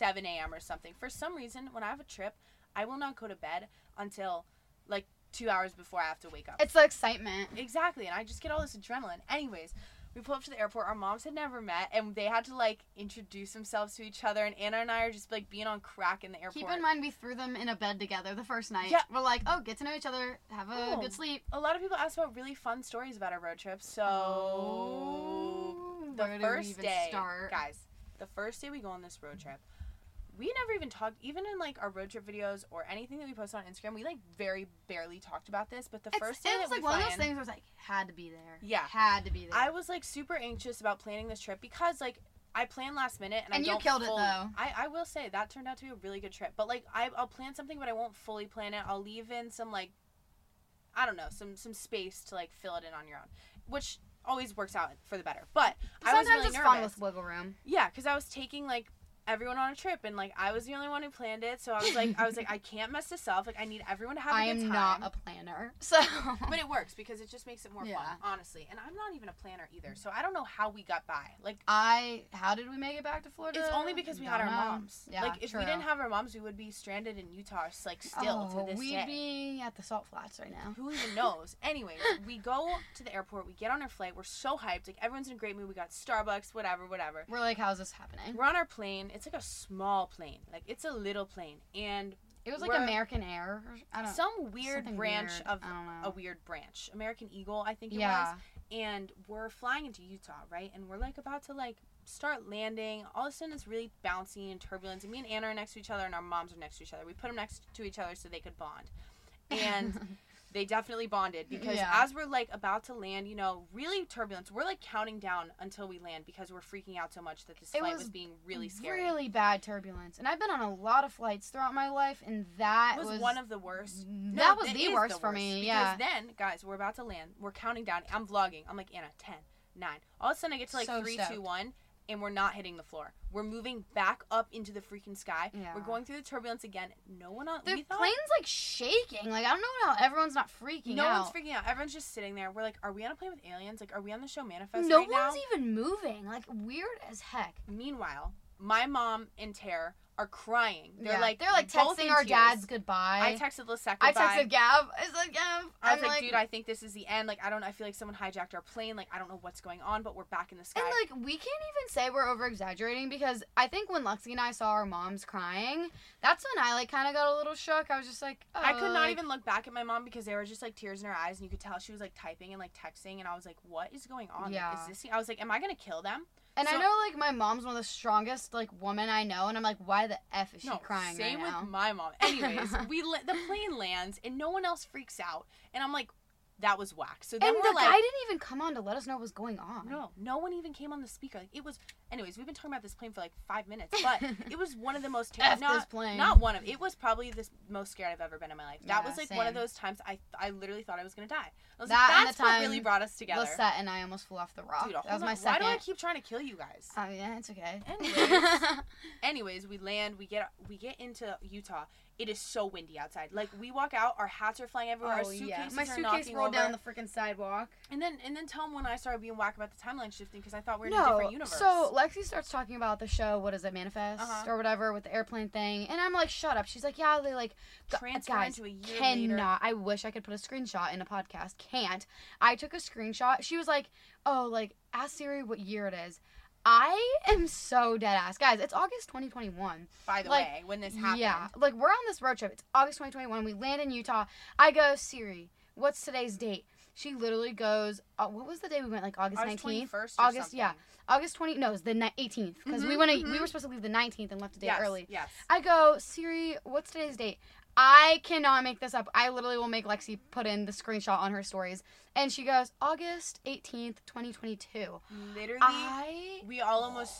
seven a.m. or something. For some reason, when I have a trip, I will not go to bed until, like, two hours before I have to wake up. It's the excitement. Exactly, and I just get all this adrenaline. Anyways, we pull up to the airport. Our moms had never met, and they had to, like, introduce themselves to each other, and Anna and I are just, like, being on crack in the airport. Keep in mind, we threw them in a bed together the first night. Yeah. We're like, oh, get to know each other, have a oh. good sleep. A lot of people ask about really fun stories about our road trip, so oh, the where first do we even day, start? guys, the first day we go on this road trip, we never even talked, even in, like, our road trip videos or anything that we posted on Instagram, we, like, very barely talked about this, but the it's, first day that we It was, like, one of those in, things where I was, like, had to be there. Yeah. Had to be there. I was, like, super anxious about planning this trip because, like, I planned last minute, and, and I don't And you killed fully, it, though. I, I will say, that turned out to be a really good trip. But, like, I, I'll plan something, but I won't fully plan it. I'll leave in some, like, I don't know, some, some space to, like, fill it in on your own, which always works out for the better. But I was really nervous. Sometimes it's fun with wiggle room. Yeah, because I was taking, like, everyone on a trip, and, like, I was the only one who planned it, so I was like, I was like, I can't mess this up. Like, I need everyone to have a good time. I am not a planner, so. But it works, because it just makes it more yeah. fun, honestly. And I'm not even a planner either, so I don't know how we got by. Like, I, how did we make it back to Florida? It's only because we had our know. moms. Yeah, like, if true. we didn't have our moms, we would be stranded in Utah, like, still oh, to this we'd day. We'd be at the Salt Flats right now. Who even knows? Anyways, we go to the airport, we get on our flight, we're so hyped, like, everyone's in a great mood, we got Starbucks, whatever, whatever. We're like, how's this happening? We're on our plane. It's like a small plane. Like, it's a little plane. And it was like American Air. I don't Some weird branch weird. of a weird branch. American Eagle, I think it yeah. was. And we're flying into Utah, right? And we're, like, about to, like, start landing. All of a sudden, it's really bouncy and turbulence. And me and Anna are next to each other, and our moms are next to each other. We put them next to each other so they could bond. And they definitely bonded because yeah. as we're, like, about to land, you know, really turbulence. We're, like, counting down until we land because we're freaking out so much that this it flight was, was being really scary. Really bad turbulence. And I've been on a lot of flights throughout my life, and that was... was one of the worst. No, that was that the worst the for worst me, yeah. Because then, guys, we're about to land. We're counting down. I'm vlogging. I'm like, Anna, ten, nine. All of a sudden, I get to, like, so three, two, one, and we're not hitting the floor. We're moving back up into the freaking sky. Yeah. We're going through the turbulence again. No one on. The we thought, plane's, like, shaking. Like, I don't know how everyone's not freaking no out. No one's freaking out. Everyone's just sitting there. We're like, are we on a plane with aliens? Like, are we on the show Manifest no right now? No one's even moving. Like, weird as heck. Meanwhile, my mom and Tare are crying. They're, yeah. like, They're like texting our tears. dads goodbye. I texted Lissette goodbye. I texted Gav. I said, Gav. I was like, like, dude, I think this is the end. Like, I don't I feel like someone hijacked our plane. Like, I don't know what's going on, but we're back in the sky. And, like, we can't even say we're over-exaggerating because I think when Lexi and I saw our moms crying, that's when I, like, kind of got a little shook. I was just like, oh. I could not even look back at my mom because there were just, like, tears in her eyes, and you could tell she was, like, typing and, like, texting, and I was like, what is going on? Yeah. Like, is this? I was like, am I going to kill them? And so, I know, like, my mom's one of the strongest, like, women I know, and I'm like, why the F is she no, crying right now? Same with my mom. Anyways, we la- the plane lands, and no one else freaks out, and I'm like, that was whack. So then and we're the like, guy didn't even come on to let us know what was going on. No, no one even came on the speaker. Like, it was. Anyways, we've been talking about this plane for like five minutes, but it was one of the most terrible. Not this plane. Not one of. It was probably the most scared I've ever been in my life. That yeah, was like same. one of those times I I literally thought I was gonna die. I was that like, that's what really brought us together. Lissette and I almost flew off the rock. Dude, that was my second. Why do I keep trying to kill you guys? Oh uh, yeah, it's okay. Anyways, anyways, we land. We get we get into Utah. It is so windy outside. Like, we walk out, our hats are flying everywhere, oh, our suitcases yeah. My are suitcase knocking rolled over. down the freaking sidewalk. And then and then tell them when I started being whack about the timeline shifting because I thought we were no. in a different universe. So Lexi starts talking about the show, what is it, Manifest uh-huh. or whatever, with the airplane thing. And I'm like, shut up. She's like, yeah, they like transfer into a year cannot. later. I wish I could put a screenshot in a podcast. Can't. I took a screenshot. She was like, oh, like, ask Siri what year it is. I am so dead ass. Guys, it's August twenty twenty-one. By the like, way, when this happened. Yeah. Like, we're on this road trip. It's August twenty twenty-one. We land in Utah. I go, Siri, what's today's date? She literally goes, uh, what was the day we went? Like, August nineteenth? August twenty-first or August, something. Yeah. August twentieth. No, it was the ni- eighteenth. Because mm-hmm, we went. A, mm-hmm. we were supposed to leave the nineteenth and left a day yes, early. Yes, I go, Siri, what's today's date? I cannot make this up. I literally will make Lexi put in the screenshot on her stories. And she goes, August eighteenth, twenty twenty-two. Literally, I... we all almost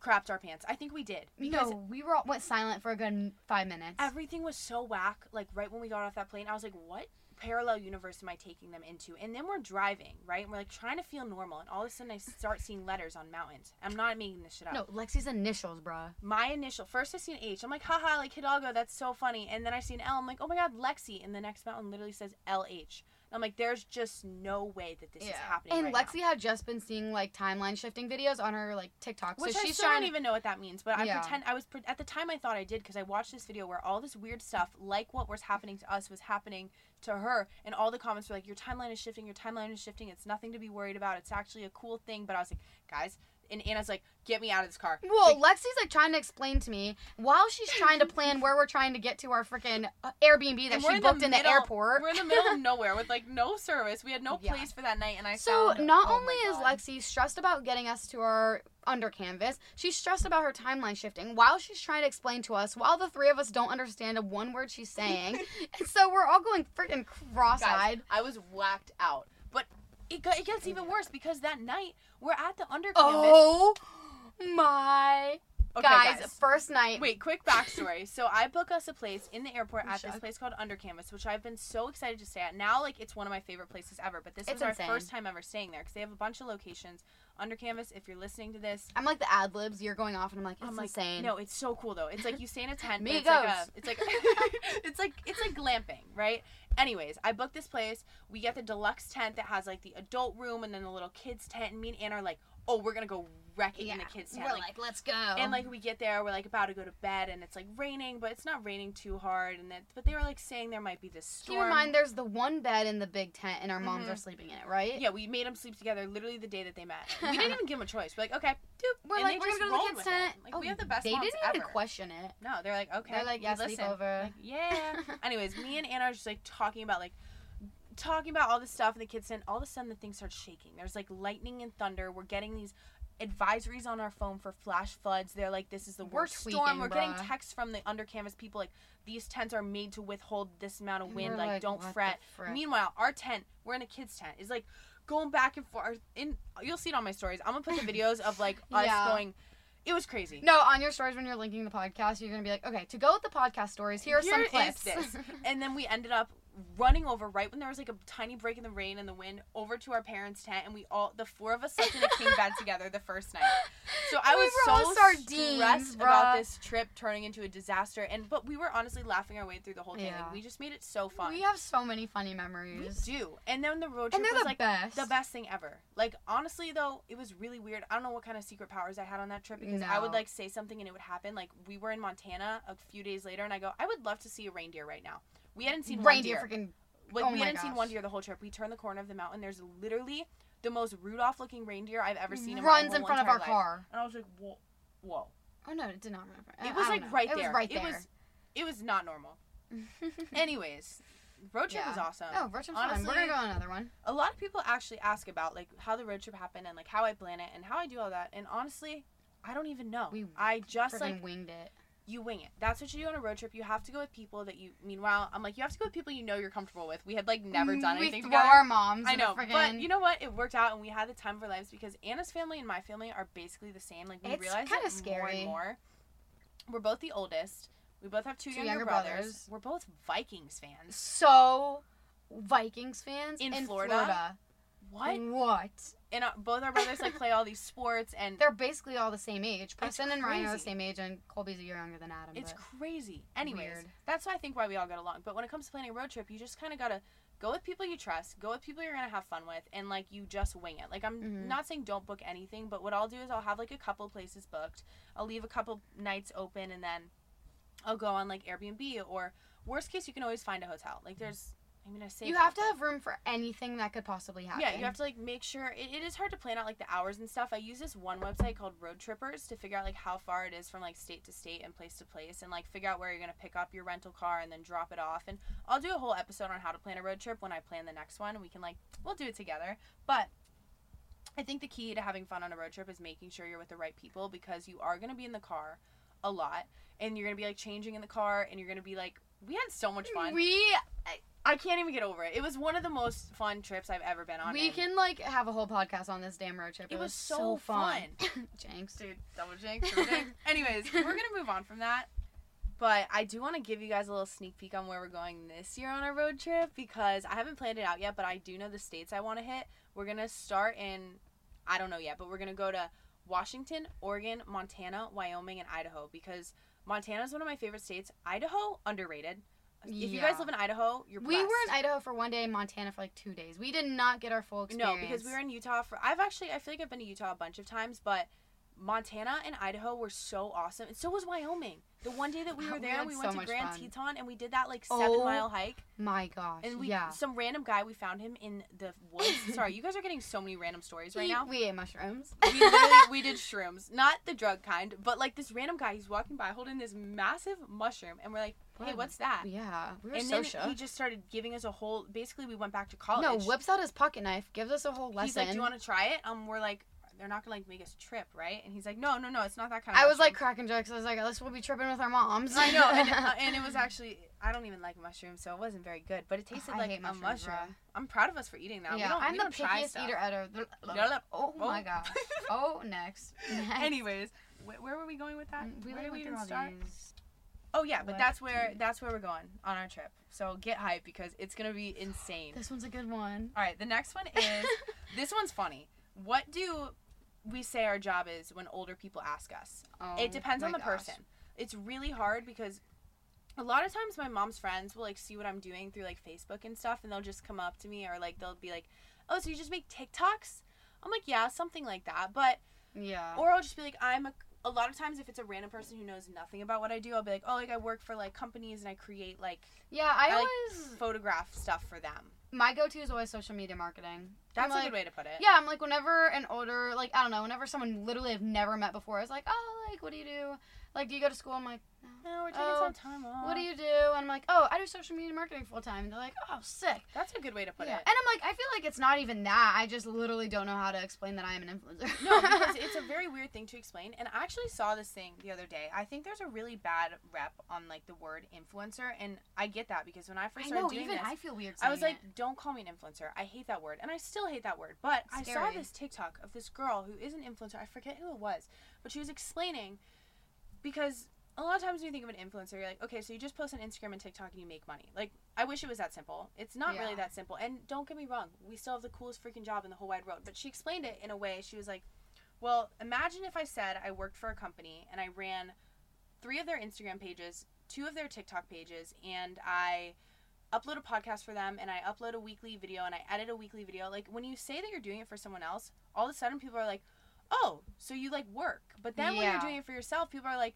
crapped our pants. I think we did. No, we were all, went silent for a good five minutes. Everything was so whack. Like, right when we got off that plane, I was like, what parallel universe am I taking them into? And then we're driving, right? And we're, like, trying to feel normal. And all of a sudden, I start seeing letters on mountains. I'm not making this shit up. No, Lexi's initials, bruh. My initial. First, I see an H. I'm like, haha, like, Hidalgo, that's so funny. And then I see an L. I'm like, oh, my God, Lexi. And the next mountain literally says L H. I'm like, there's just no way that this yeah. is happening. And right Lexi now. had just been seeing, like, timeline shifting videos on her, like, TikTok. Which so I she's still trying... don't even know what that means, but I yeah. pretend I was pre- at the time I thought I did because I watched this video where all this weird stuff, like what was happening to us, was happening to her, and all the comments were like, your timeline is shifting, your timeline is shifting. It's nothing to be worried about. It's actually a cool thing. But I was like, guys. And Anna's like, get me out of this car. Well, like, Lexi's, like, trying to explain to me while she's trying to plan where we're trying to get to our freaking Airbnb that she booked in the airport. We're in the middle of nowhere with, like, no service. We had no yeah. place for that night, and I So, found, not oh only is Lexi stressed about getting us to our Under Canvas, she's stressed about her timeline shifting while she's trying to explain to us, while the three of us don't understand a one word she's saying. And so, we're all going freaking cross-eyed. Guys, I was whacked out. But... It, got, it gets even worse because that night we're at the Under Canvas. Oh my okay, guys, guys, first night. Wait, quick backstory. So I book us a place in the airport I'm at shook. this place called Under Canvas, which I've been so excited to stay at. Now, like, it's one of my favorite places ever, but this is our first time ever staying there because they have a bunch of locations. Under Canvas, if you're listening to this. I'm like the ad-libs. You're going off, and I'm like, it's I'm like, insane. No, it's so cool, though. It's like you stay in a tent. Me it's, like a, it's like It's like it's like glamping, right? Anyways, I booked this place. We get the deluxe tent that has, like, the adult room and then the little kids tent. And me and Anna are like, oh, we're going to go wreck it yeah. in the kids tent. We're like, like, let's go. And, like, we get there. We're, like, about to go to bed. And it's, like, raining. But it's not raining too hard. And that, But they were, like, saying there might be this storm. Keep in mind, there's the one bed in the big tent. And our moms mm-hmm. are sleeping in it, right? Yeah, we made them sleep together literally the day that they met. We didn't even give them a choice. We're like, okay. Doop. We're and like, we're going to go to the kids tent. Like, oh, we have the best moms ever. They didn't even ever. question it. No, they're like, okay. They're like, yeah, sleepover. Like, yeah. Anyways, me and Anna are just, like, talking. Talking about like talking about all this stuff in the kids' tent, all of a sudden the thing starts shaking. There's like lightning and thunder. We're getting these advisories on our phone for flash floods. They're like, this is the we're worst tweaking, storm. We're bruh. getting texts from the Under Canvas people like these tents are made to withhold this amount of wind. Like, like don't fret. Meanwhile, our tent, we're in a kids' tent, is like going back and forth. In you'll see it on my stories. I'm gonna put the videos of like us yeah. going. It was crazy. No, on your stories when you're linking the podcast, you're gonna be like, okay, to go with the podcast stories, here are here some clips. Is this. And then we ended up running over right when there was like a tiny break in the rain and the wind over to our parents' tent, and we all, the four of us, slept in a king bed together the first night. So I we was were so all sardines, stressed bruh. about this trip turning into a disaster, and but we were honestly laughing our way through the whole thing. Yeah. Like, we just made it so fun. We have so many funny memories. We do. And then the road trip was the like best. the best thing ever. Like, honestly though, it was really weird. I don't know what kind of secret powers I had on that trip because no. I would like say something and it would happen. Like, we were in Montana a few days later, and I go, I would love to see a reindeer right now. We hadn't seen reindeer one deer. Freaking, like, oh we hadn't gosh. seen one deer the whole trip. We turned the corner of the mountain. There's literally the most Rudolph-looking reindeer I've ever seen. Runs in my Runs in front of our life. car. And I was like, whoa, whoa. Oh no, it did not remember. It was I like right there. It was right there. It was, it was not normal. Anyways, road trip yeah. was awesome. Oh, road trip was awesome. We're gonna go on another one. A lot of people actually ask about like how the road trip happened and like how I plan it and how I do all that. And honestly, I don't even know. We I just like winged it. You wing it. That's what you do on a road trip. You have to go with people that you... Meanwhile, I'm like, you have to go with people you know you're comfortable with. We had, like, never done anything together. We throw our moms. I know. Friggin... But you know what? It worked out, and we had the time of our lives because Anna's family and my family are basically the same. Like, we it's realized that scary. more and more. We're both the oldest. We both have two, two younger, younger brothers. brothers. We're both Vikings fans. So, Vikings fans in, in Florida. Florida. What? What? And uh, both our brothers, like, play all these sports, and... They're basically all the same age. Preston and Ryan are the same age, and Colby's a year younger than Adam. It's crazy. Anyways, weird. That's, why I think, why we all got along. But when it comes to planning a road trip, you just kind of got to go with people you trust, go with people you're going to have fun with, and, like, you just wing it. Like, I'm mm-hmm. not saying don't book anything, but what I'll do is I'll have, like, a couple places booked. I'll leave a couple nights open, and then I'll go on, like, Airbnb, or worst case, you can always find a hotel. Like, there's... I mean, I say you have to have room for anything that could possibly happen. Yeah, you have to, like, make sure... It, it is hard to plan out, like, the hours and stuff. I use this one website called Road Trippers to figure out, like, how far it is from, like, state to state and place to place and, like, figure out where you're going to pick up your rental car and then drop it off. And I'll do a whole episode on how to plan a road trip when I plan the next one. We can, like, we'll do it together. But I think the key to having fun on a road trip is making sure you're with the right people, because you are going to be in the car a lot, and you're going to be, like, changing in the car, and you're going to be, like... We had so much fun. We... I, I can't even get over it. It was one of the most fun trips I've ever been on. We in. can, like, have a whole podcast on this damn road trip. It, it was, was so, so fun. fun. Jinx. Dude, double jinx, double jinx. Anyways, we're going to move on from that. But I do want to give you guys a little sneak peek on where we're going this year on our road trip, because I haven't planned it out yet, but I do know the states I want to hit. We're going to start in... I don't know yet, but we're going to go to Washington, Oregon, Montana, Wyoming, and Idaho, because... Montana is one of my favorite states. Idaho, underrated. If yeah. you guys live in Idaho, you're blessed. We were in Idaho for one day and Montana for like two days. We did not get our full experience. No, because we were in Utah for... I've actually... I feel like I've been to Utah a bunch of times, but Montana and Idaho were so awesome. And so was Wyoming. The one day that we were there, we, we went so to Grand fun. Teton, and we did that like seven-mile oh, hike. my gosh, And we, yeah. some random guy, we found him in the woods. Sorry, you guys are getting so many random stories right we, now. We ate mushrooms. We literally, we did shrooms. Not the drug kind, but like this random guy, he's walking by holding this massive mushroom, and we're like, hey, what's that? Yeah, we were and so shook. And then he just started giving us a whole, basically we went back to college. No, whips out his pocket knife, gives us a whole lesson. He's like, do you want to try it? Um, We're like... They're not going to, like, make us trip, right? And he's like, no, no, no, it's not that kind of I mushroom. was, like, cracking jokes. I was like, at least we'll be tripping with our moms. I know. And, uh, and it was actually, I don't even like mushrooms, so it wasn't very good. But it tasted oh, like a mushroom. Bro. I'm proud of us for eating that. Yeah, we don't, I'm we the don't pickiest eater ever. Oh, oh, my gosh. Oh, next. next. Anyways, wh- where were we going with that? We where did we even start? These... Oh, yeah, but what? that's where that's where we're going on our trip. So get hyped, because it's going to be insane. This one's a good one. All right, the next one is, this one's funny. What do... we say our job is when older people ask us. Oh, it depends on the gosh. person. It's really hard because a lot of times my mom's friends will, like, see what I'm doing through, like, Facebook and stuff, and they'll just come up to me, or, like, they'll be like, oh, so you just make TikToks? I'm like, yeah, something like that. But, yeah. Or I'll just be like, I'm a, a lot of times if it's a random person who knows nothing about what I do, I'll be like, oh, like, I work for, like, companies and I create, like, yeah, I, I always like, photograph stuff for them. My go-to is always social media marketing. That's like, a good way to put it. Yeah, I'm like, whenever an older, like, I don't know, whenever someone literally I've never met before is like, oh, like, what do you do? Like, do you go to school? I'm like, no, we're taking oh, some time off. What do you do? And I'm like, oh, I do social media marketing full time. And they're like, oh, sick. That's a good way to put yeah. it. And I'm like, I feel like it's not even that. I just literally don't know how to explain that I am an influencer. No, because it's a very weird thing to explain. And I actually saw this thing the other day. I think there's a really bad rep on, like, the word influencer. And I get that, because when I first started I know, doing even this, I feel weird I was like, it. don't call me an influencer. I hate that word. And I still hate that word. But Scary. I saw this TikTok of this girl who is an influencer. I forget who it was. But she was explaining... Because a lot of times when you think of an influencer, you're like, okay, so you just post on Instagram and TikTok and you make money. Like, I wish it was that simple. It's not yeah. really that simple. And don't get me wrong, we still have the coolest freaking job in the whole wide world. But she explained it in a way, she was like, well, imagine if I said I worked for a company and I ran three of their Instagram pages, two of their TikTok pages, and I upload a podcast for them, and I upload a weekly video, and I edit a weekly video. Like, when you say that you're doing it for someone else, all of a sudden people are like, oh, so you, like, work. But then yeah. when you're doing it for yourself, people are like,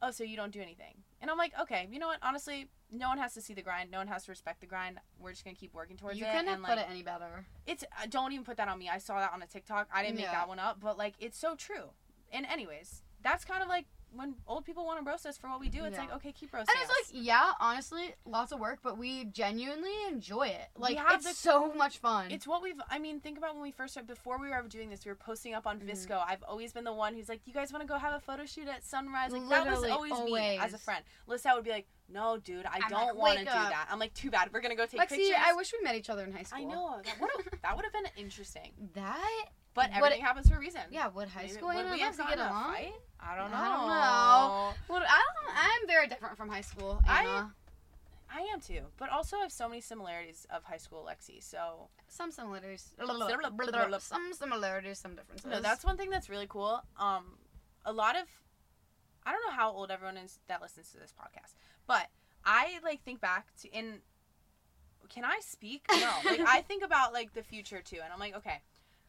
oh, so you don't do anything. And I'm like, okay, you know what? Honestly, no one has to see the grind. No one has to respect the grind. We're just going to keep working towards you it. You couldn't have like, put it any better. It's don't even put that on me. I saw that on a TikTok. I didn't yeah. make that one up. But, like, it's so true. And anyways, that's kind of, like, when old people want to roast us for what we do, it's yeah. like, okay, keep roasting us. And it's us. like, yeah, honestly, lots of work, but we genuinely enjoy it. Like, it's the, so much fun. It's what we've, I mean, think about when we first started, before we were ever doing this, we were posting up on mm-hmm. Visco. I've always been the one who's like, you guys want to go have a photo shoot at sunrise? Like, Literally, that was always, always me as a friend. Lissette would be like, no, dude, I I'm don't like, want to do that. I'm like, too bad. We're going to go take Lexi, pictures. I wish we met each other in high school. I know. That would have that would have been interesting. That... But everything what, happens for a reason. Yeah, would high school Maybe, would we have to get along? Fight? I don't know. I don't know. Well, I don't, I'm very different from high school, Anna. I, I am too. But also I have so many similarities of high school Lexi, so. Some similarities. Some similarities, some differences. No, that's one thing that's really cool. Um, a lot of, I don't know how old everyone is that listens to this podcast, but I, like, think back to, in, can I speak? No. Like, I think about, like, the future, too, and I'm like, okay.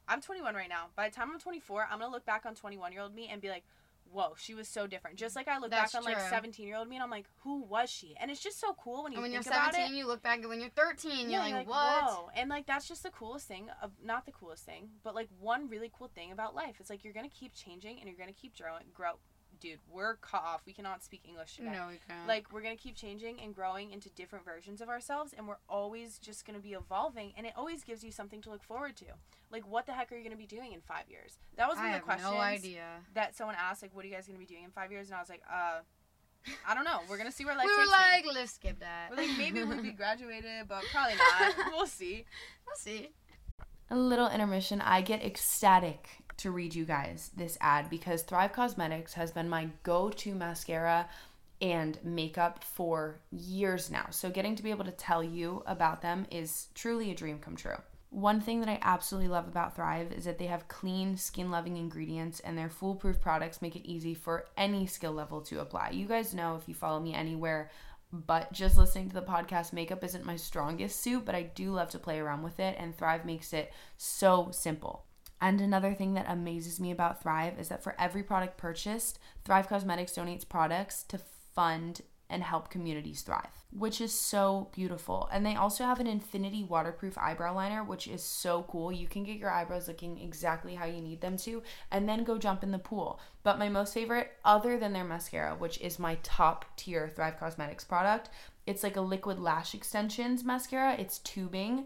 I'm twenty-one right now. By the time I'm twenty-four, I'm going to look back on twenty-one-year-old me and be like, whoa, she was so different. Just like I look That's back on, true. like, seventeen-year-old me, and I'm like, who was she? And it's just so cool when you when think about it. When you're seventeen, you look back, and when you're thirteen, yeah, you're, you're like, like, what? Whoa. And, like, that's just the coolest thing. Of, not the coolest thing, but, like, one really cool thing about life. It's, like, you're going to keep changing, and you're going to keep growing. Grow. Dude, we're cut off. We cannot speak English today. No, we can't. Like, we're going to keep changing and growing into different versions of ourselves, and we're always just going to be evolving, and it always gives you something to look forward to. Like, what the heck are you going to be doing in five years? That was one I of the questions no idea. that someone asked, like, what are you guys going to be doing in five years? And I was like, uh, I don't know. We're going to see where life we takes like, me. We were like, let's skip that. We're like, maybe we'll be graduated, but probably not. We'll see. We'll see. A little intermission. I get ecstatic to read you guys this ad because Thrive Cosmetics has been my go-to mascara and makeup for years now. So getting to be able to tell you about them is truly a dream come true. One thing that I absolutely love about Thrive is that they have clean, skin-loving ingredients, and their foolproof products make it easy for any skill level to apply. You guys know if you follow me anywhere, but just listening to the podcast, makeup isn't my strongest suit, but I do love to play around with it, and Thrive makes it so simple. And another thing that amazes me about Thrive is that for every product purchased, Thrive Cosmetics donates products to fund and help communities thrive, which is so beautiful. And they also have an infinity waterproof eyebrow liner, which is so cool. You can get your eyebrows looking exactly how you need them to, and then go jump in the pool. But my most favorite, other than their mascara, which is my top tier Thrive Cosmetics product, it's like a liquid lash extensions mascara. It's tubing.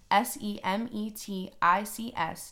S-E-M-E-T-I-C-S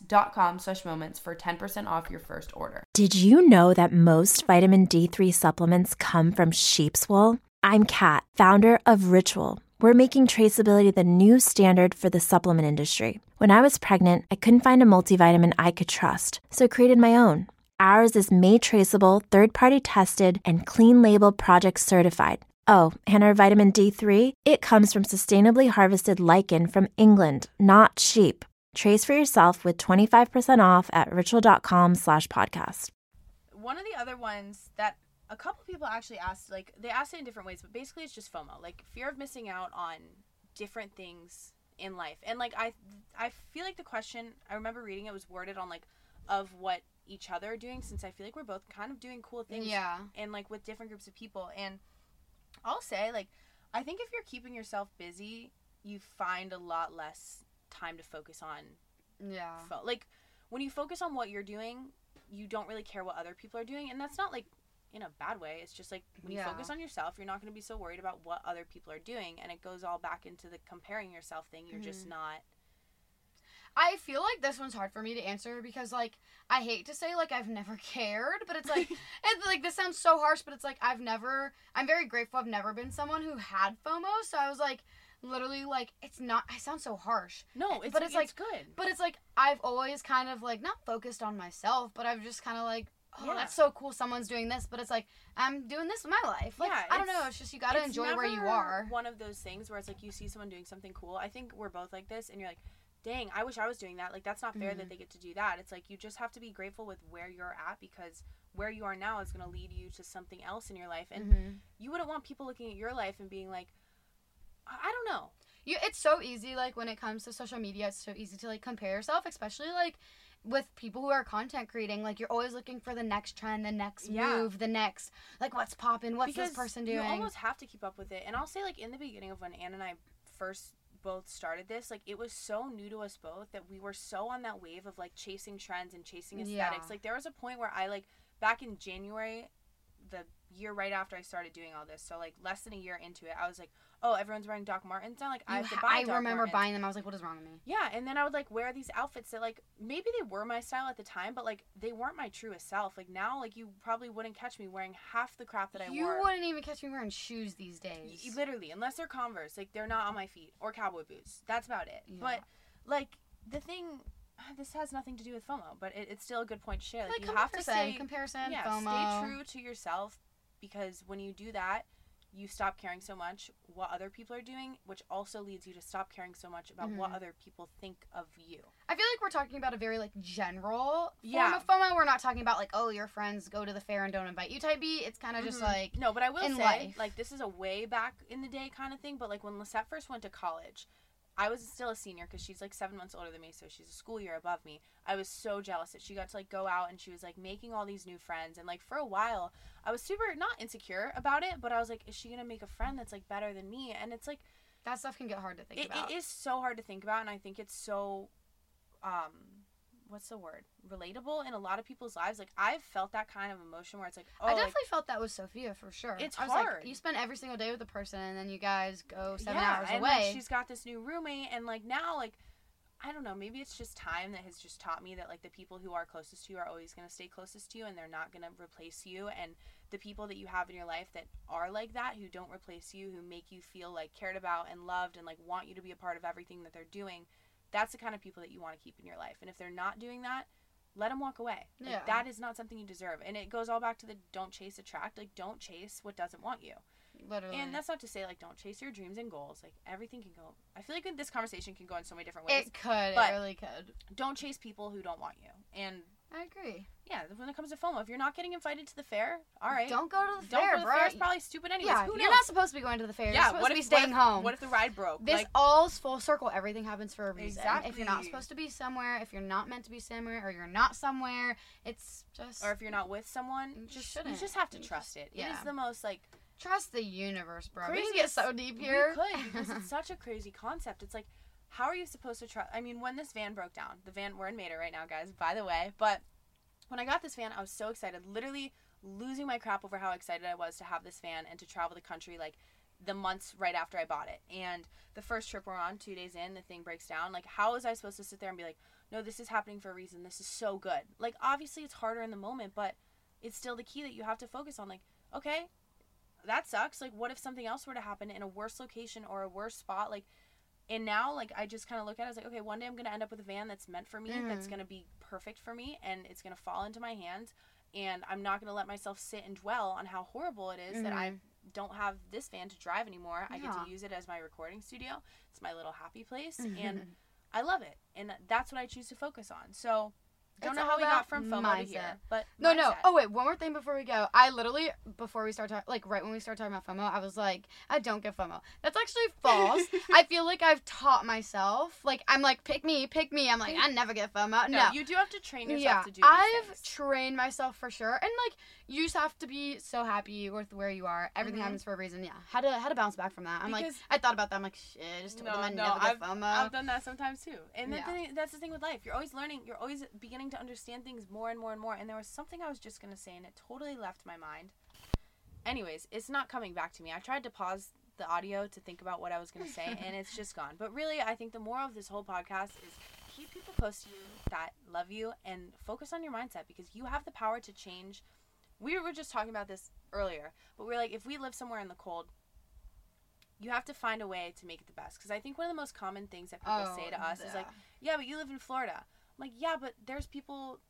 dot com slash moments for ten percent off your first order. Did you know that most vitamin D three supplements come from sheep's wool? I'm Kat, founder of Ritual. We're making traceability the new standard for the supplement industry. When I was pregnant, I couldn't find a multivitamin I could trust, so I created my own. Ours is made traceable, third-party tested, and clean label project certified. Oh, and our vitamin D three, it comes from sustainably harvested lichen from England, not sheep. Trace for yourself with twenty-five percent off at ritual.com slash podcast. One of the other ones that a couple people actually asked, like, they asked it in different ways, but basically it's just FOMO, like fear of missing out on different things in life. And, like, I, I feel like the question, I remember reading it was worded on, like, of what each other are doing, since I feel like we're both kind of doing cool things. Yeah. And, like, with different groups of people. And I'll say, like, I think if you're keeping yourself busy, you find a lot less time to focus on. Yeah. Fo- like, when you focus on what you're doing, you don't really care what other people are doing. And that's not, like, in a bad way. It's just, like, when you yeah. focus on yourself, you're not going to be so worried about what other people are doing. And it goes all back into the comparing yourself thing. You're mm-hmm. just not. I feel like this one's hard for me to answer because, like, I hate to say, like, I've never cared, but it's, like, it's, like, this sounds so harsh, but it's, like, I've never, I'm very grateful I've never been someone who had FOMO, so I was, like, literally, like, it's not, I sound so harsh. No, it's, but it's, it's like, good. But it's, like, I've always kind of, like, not focused on myself, but I've just kind of, like, oh, yeah. that's so cool, someone's doing this, but it's, like, I'm doing this with my life. Like, yeah, I don't know, it's just you gotta enjoy where you are. One of those things where it's, like, you see someone doing something cool. I think we're both like this, and you're, like, dang, I wish I was doing that. Like, that's not fair mm-hmm. that they get to do that. It's like you just have to be grateful with where you're at, because where you are now is going to lead you to something else in your life. And mm-hmm. you wouldn't want people looking at your life and being like, I don't know. You, it's so easy, like, when it comes to social media, it's so easy to, like, compare yourself, especially, like, with people who are content creating. Like, you're always looking for the next trend, the next yeah. move, the next, like, what's popping, what's because this person doing. You almost have to keep up with it. And I'll say, like, in the beginning of when Anna and I first both started this, like, it was so new to us both that we were so on that wave of, like, chasing trends and chasing aesthetics. Yeah. Like, there was a point where I, like, back in January, the year right after I started doing all this, so, like, less than a year into it, I was like, oh, everyone's wearing Doc Martens now, like, you I have to buy ha- I Doc remember Martens. Buying them. I was like, what is wrong with me? Yeah, and then I would, like, wear these outfits that, like, maybe they were my style at the time, but, like, they weren't my truest self. Like, now, like, you probably wouldn't catch me wearing half the crap that I you wore. You wouldn't even catch me wearing shoes these days. Y- literally, unless they're Converse. Like, they're not on my feet. Or cowboy boots. That's about it. Yeah. But, like, the thing... This has nothing to do with FOMO, but it, it's still a good point to share. Like, like you have to say comparison, yeah, FOMO. Stay true to yourself, because when you do that, you stop caring so much what other people are doing, which also leads you to stop caring so much about mm-hmm. what other people think of you. I feel like we're talking about a very, like, general yeah. form of FOMO. We're not talking about, like, oh, your friends go to the fair and don't invite you type B. It's kind of mm-hmm. just, like, no, but I will say, life. like, this is a way back in the day kind of thing, but, like, when Lissette first went to college, I was still a senior because she's, like, seven months older than me, so she's a school year above me. I was so jealous that she got to, like, go out and she was, like, making all these new friends. And, like, for a while, I was super not insecure about it, but I was like, is she going to make a friend that's, like, better than me? And it's, like... That stuff can get hard to think it, about. It is so hard to think about, and I think it's so, um... what's the word? Relatable in a lot of people's lives. Like, I've felt that kind of emotion where it's like, oh. I definitely like, felt that with Sophia for sure. It's I was hard. Like, you spend every single day with a person and then you guys go seven yeah, hours and away. Like, she's got this new roommate and like now, like, I don't know, maybe it's just time that has just taught me that like the people who are closest to you are always going to stay closest to you and they're not going to replace you. And the people that you have in your life that are like that, who don't replace you, who make you feel like cared about and loved and like want you to be a part of everything that they're doing, that's the kind of people that you want to keep in your life. And if they're not doing that, let them walk away. Yeah. Like, that is not something you deserve. And it goes all back to the don't chase, attract. Like, don't chase what doesn't want you. Literally. And that's not to say, like, don't chase your dreams and goals. Like, everything can go. I feel like this conversation can go in so many different ways. It could. But it really could. Don't chase people who don't want you. And I agree. Yeah, when it comes to FOMO, if you're not getting invited to the fair, all right. Don't go to the don't fair, bro. Don't go to the fair. It's probably stupid anyways. Yeah, who knows? You're not supposed to be going to the fair. You're yeah, supposed what to be if, staying what if, home. What if the ride broke? This like, all's full circle. Everything happens for a reason. Exactly. If you're not supposed to be somewhere, if you're not meant to be somewhere, or you're not somewhere, it's just... Or if you're not with someone, you just, shouldn't. You just have to trust it. Yeah. It is the most, like... Trust the universe, bro. Crazy. We can get so deep here. We could, because it's such a crazy concept. It's like, how are you supposed to trust... I mean, when this van broke down, the van... We're in Mater right now, guys, by the way, but... When I got this van, I was so excited, literally losing my crap over how excited I was to have this van and to travel the country, like, the months right after I bought it. And the first trip we're on, two days in, the thing breaks down. Like, how was I supposed to sit there and be like, no, this is happening for a reason. This is so good. Like, obviously, it's harder in the moment, but it's still the key that you have to focus on. Like, okay, that sucks. Like, what if something else were to happen in a worse location or a worse spot? Like, and now, like, I just kind of look at it as, like, okay, one day I'm going to end up with a van that's meant for me, mm-hmm. that's going to be perfect for me, and it's going to fall into my hands, and I'm not going to let myself sit and dwell on how horrible it is mm-hmm. that I don't have this van to drive anymore. Yeah. I get to use it as my recording studio. It's my little happy place, mm-hmm. and I love it, and that's what I choose to focus on. So... I don't it's know how we got from FOMO to here, but no, mindset. no. Oh wait, one more thing before we go. I literally before we start talking, like right when we start talking about FOMO, I was like, I don't get FOMO. That's actually false. I feel like I've taught myself. Like I'm like, pick me, pick me. I'm like, I never get FOMO. No, no. You do have to train yourself yeah, to do. These I've things. trained myself for sure, and like you just have to be so happy with where you are. Everything mm-hmm. happens for a reason. Yeah, how to how to bounce back from that. I'm because, like, I thought about that. I'm like, shit, I just told no, them I no, never get I've, FOMO. I've done that sometimes too, and yeah. that's, the, that's the thing with life. You're always learning. You're always beginning to understand things more and more and more. And there was something I was just going to say and it totally left my mind. Anyways, it's not coming back to me. I tried to pause the audio to think about what I was going to say and it's just gone. But really, I think the moral of this whole podcast is keep people close to you that love you and focus on your mindset because you have the power to change. We were just talking about this earlier, but we're like, if we live somewhere in the cold, you have to find a way to make it the best. Because I think one of the most common things that people oh, say to us yeah. is like, yeah, but you live in Florida. Like, yeah, but there's people...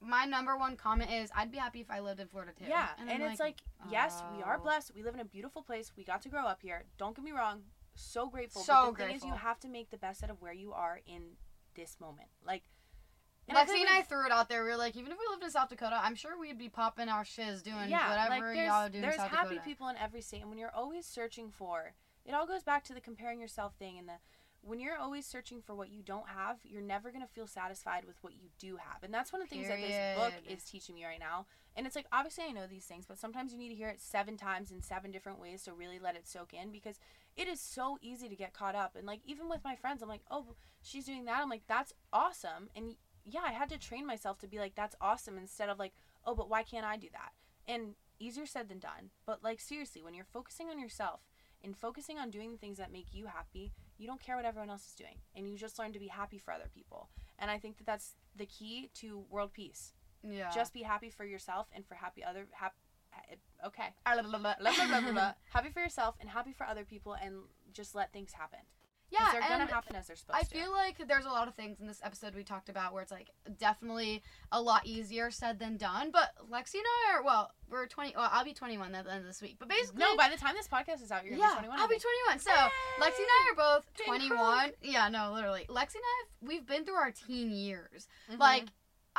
My number one comment is, I'd be happy if I lived in Florida, too. Yeah, and, and it's like, like yes, oh. we are blessed. We live in a beautiful place. We got to grow up here. Don't get me wrong. So grateful. So but the grateful. thing is, you have to make the best out of where you are in this moment. Like... And Lexi I and I threw it out there. We were like, even if we lived in South Dakota, I'm sure we'd be popping our shiz doing yeah, whatever like y'all do in South Dakota. There's happy people in every state. And when you're always searching for... It all goes back to the comparing yourself thing and the... When you're always searching for what you don't have, you're never going to feel satisfied with what you do have. And that's one of the Period. things that this book is teaching me right now. And it's like, obviously I know these things, but sometimes you need to hear it seven times in seven different ways to really let it soak in because it is so easy to get caught up. And like, even with my friends, I'm like, oh, she's doing that. I'm like, that's awesome. And yeah, I had to train myself to be like, that's awesome. Instead of like, oh, but why can't I do that? And easier said than done. But like, seriously, when you're focusing on yourself and focusing on doing the things that make you happy, you don't care what everyone else is doing, and you just learn to be happy for other people. And I think that that's the key to world peace. Yeah. Just be happy for yourself and for happy other... Hap, okay. Happy for yourself and happy for other people, and just let things happen. Yeah, they're going to happen as they're supposed I to. I feel like there's a lot of things in this episode we talked about where it's, like, definitely a lot easier said than done. But Lexi and I are, well, we're twenty. Well, I'll be twenty-one at the end of this week. But basically. No, by the time this podcast is out, you're yeah, going to be twenty-one. I'll be twenty-one. So, hey! Lexi and I are both twenty-one. Yeah, no, literally. Lexi and I, have, we've been through our teen years. Mm-hmm. Like.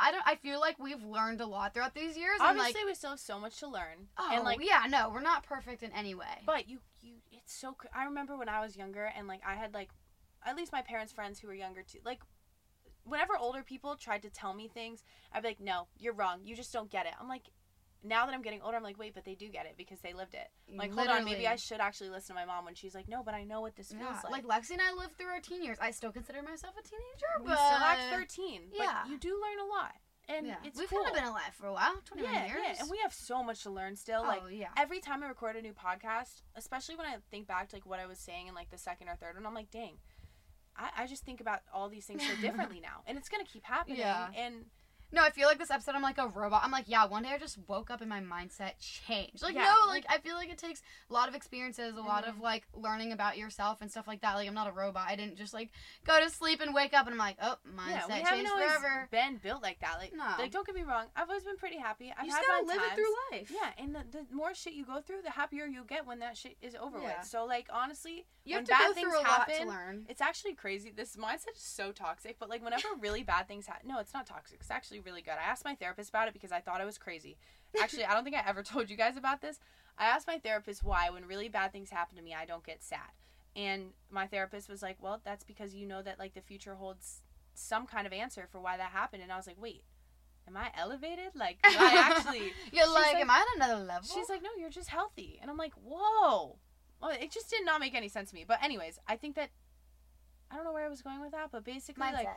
I don't. I feel like we've learned a lot throughout these years. Obviously, and like, we still have so much to learn. Oh, and like, yeah, no, we're not perfect in any way. But you, you, it's so. I remember when I was younger, and like I had like, at least my parents' friends who were younger too. Like, whenever older people tried to tell me things, I'd be like, "No, you're wrong. You just don't get it." I'm like, now that I'm getting older, I'm like, wait, but they do get it because they lived it. I'm like, Literally. hold on, maybe I should actually listen to my mom when she's like, no, but I know what this feels yeah. like. Like, Lexi and I lived through our teen years. I still consider myself a teenager, but... We still act thirteen. Yeah. But you do learn a lot. And yeah. it's We've cool. kind of been alive for a while, twenty-one yeah, years. Yeah, and we have so much to learn still. Oh, like, yeah. every time I record a new podcast, especially when I think back to, like, what I was saying in, like, the second or third one, I'm like, dang, I, I just think about all these things so differently now. And it's going to keep happening. Yeah. And... No, I feel like this episode, I'm like a robot. I'm like, yeah, one day I just woke up and my mindset changed. Like, yeah. no, like, I feel like it takes a lot of experiences, a lot mm-hmm. of, like, learning about yourself and stuff like that. Like, I'm not a robot. I didn't just, like, go to sleep and wake up and I'm like, oh, mindset yeah, changed forever. Been built like that. Like, no. like, don't get me wrong. I've always been pretty happy. I've you had still live times. it through life. Yeah, and the, the more shit you go through, the happier you'll get when that shit is over yeah. with. So, like, honestly, you when have to bad go things through a happen, lot to learn. It's actually crazy. This mindset is so toxic, but, like, whenever really bad things happen, no, it's not toxic. It's actually really good. I asked my therapist about it because I thought I was crazy. Actually, I don't think I ever told you guys about this. I asked my therapist why, when really bad things happen to me, I don't get sad. And my therapist was like, well, that's because you know that, like, the future holds some kind of answer for why that happened. And I was like, wait, am I elevated? Like, am I actually... You're like, like, am I on another level? She's like, no, you're just healthy. And I'm like, whoa. Well, it just did not make any sense to me. But anyways, I think that... I don't know where I was going with that, but basically, mindset. like...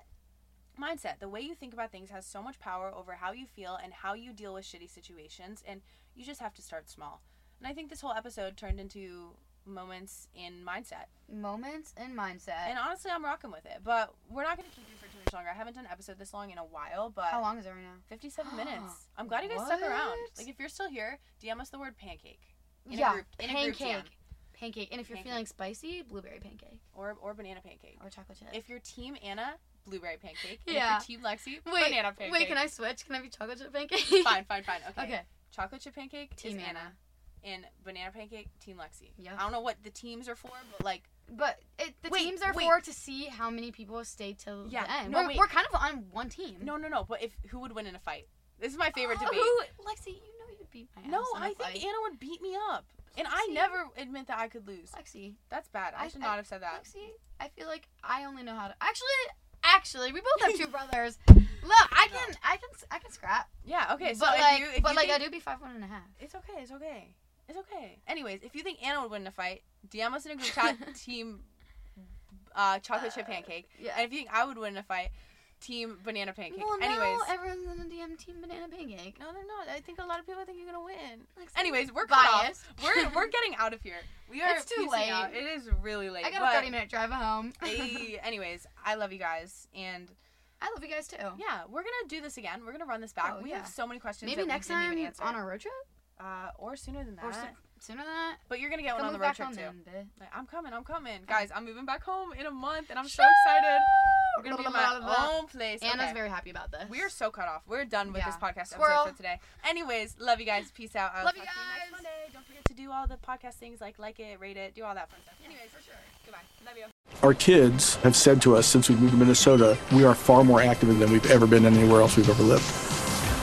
Mindset. The way you think about things has so much power over how you feel and how you deal with shitty situations, and you just have to start small. And I think this whole episode turned into moments in mindset. Moments in mindset. And honestly, I'm rocking with it, but we're not going to keep you for too much longer. I haven't done an episode this long in a while, but... How long is it right now? fifty-seven minutes. I'm glad you guys what? stuck around. Like, if you're still here, D M us the word pancake. In yeah, a group, in pancake. A group pancake. And if you're pancake. feeling spicy, blueberry pancake. Or, or banana pancake. Or chocolate chip. If you're team Anna... Blueberry pancake. Yeah. And if you're team Lexi, wait, banana pancake. Wait, can I switch? Can I be chocolate chip pancake? Fine, fine, fine. Okay. okay. Chocolate chip pancake, team Anna. Anna. And banana pancake, team Lexi. Yeah. I don't know what the teams are for, but like. But it, the wait, teams are wait. for to see how many people stay till yeah. the end. No, we're, we're kind of on one team. No, no, no. But if who would win in a fight? This is my favorite oh, debate. Who, Lexi, you know you'd beat my ass. No, I think fight. Anna would beat me up. And Lexi. I never admit that I could lose. Lexi. That's bad. I, I should not I, have said that. Lexi, I feel like I only know how to. Actually. Actually, we both have two brothers. Look, I can, I can, I can scrap. Yeah, okay. So but if like, you, if but you like, think, I do be five one and a half. It's okay. It's okay. It's okay. Anyways, if you think Anna would win in a fight, D M us in a group chat. Team uh, chocolate uh, chip pancake. Yeah. And if you think I would win in a fight, team banana pancake. Well, now Anyways, everyone's in the D M team banana pancake. No, they're not. I think a lot of people think you're gonna win. Like, Anyways, we're biased. Cut off. We're we're getting out of here. We are. It's too late. Out. It is really late. I got but, a thirty minute drive home. Hey, anyways, I love you guys, and I love you guys too. Yeah, we're gonna do this again. We're gonna run this back. Oh, we yeah. have so many questions. Maybe that next we didn't time even answer. On a road trip. Uh, or sooner than that. Or so- sooner than that. But you're gonna get Come one on the road trip too. Like, I'm coming. I'm coming, guys. I'm moving back home in a month, and I'm so excited. We're going to be in my own place. Anna's okay. very happy about this. We are so cut off. We're done with yeah. this podcast episode Squirrel. for today. Anyways, love you guys. Peace out. I'll love talk you guys. To you next Monday. Don't forget to do all the podcast things like like it, rate it, do all that fun stuff. Anyways, for sure. Goodbye. Love you. Our kids have said to us since we moved to Minnesota, we are far more active than we've ever been anywhere else we've ever lived.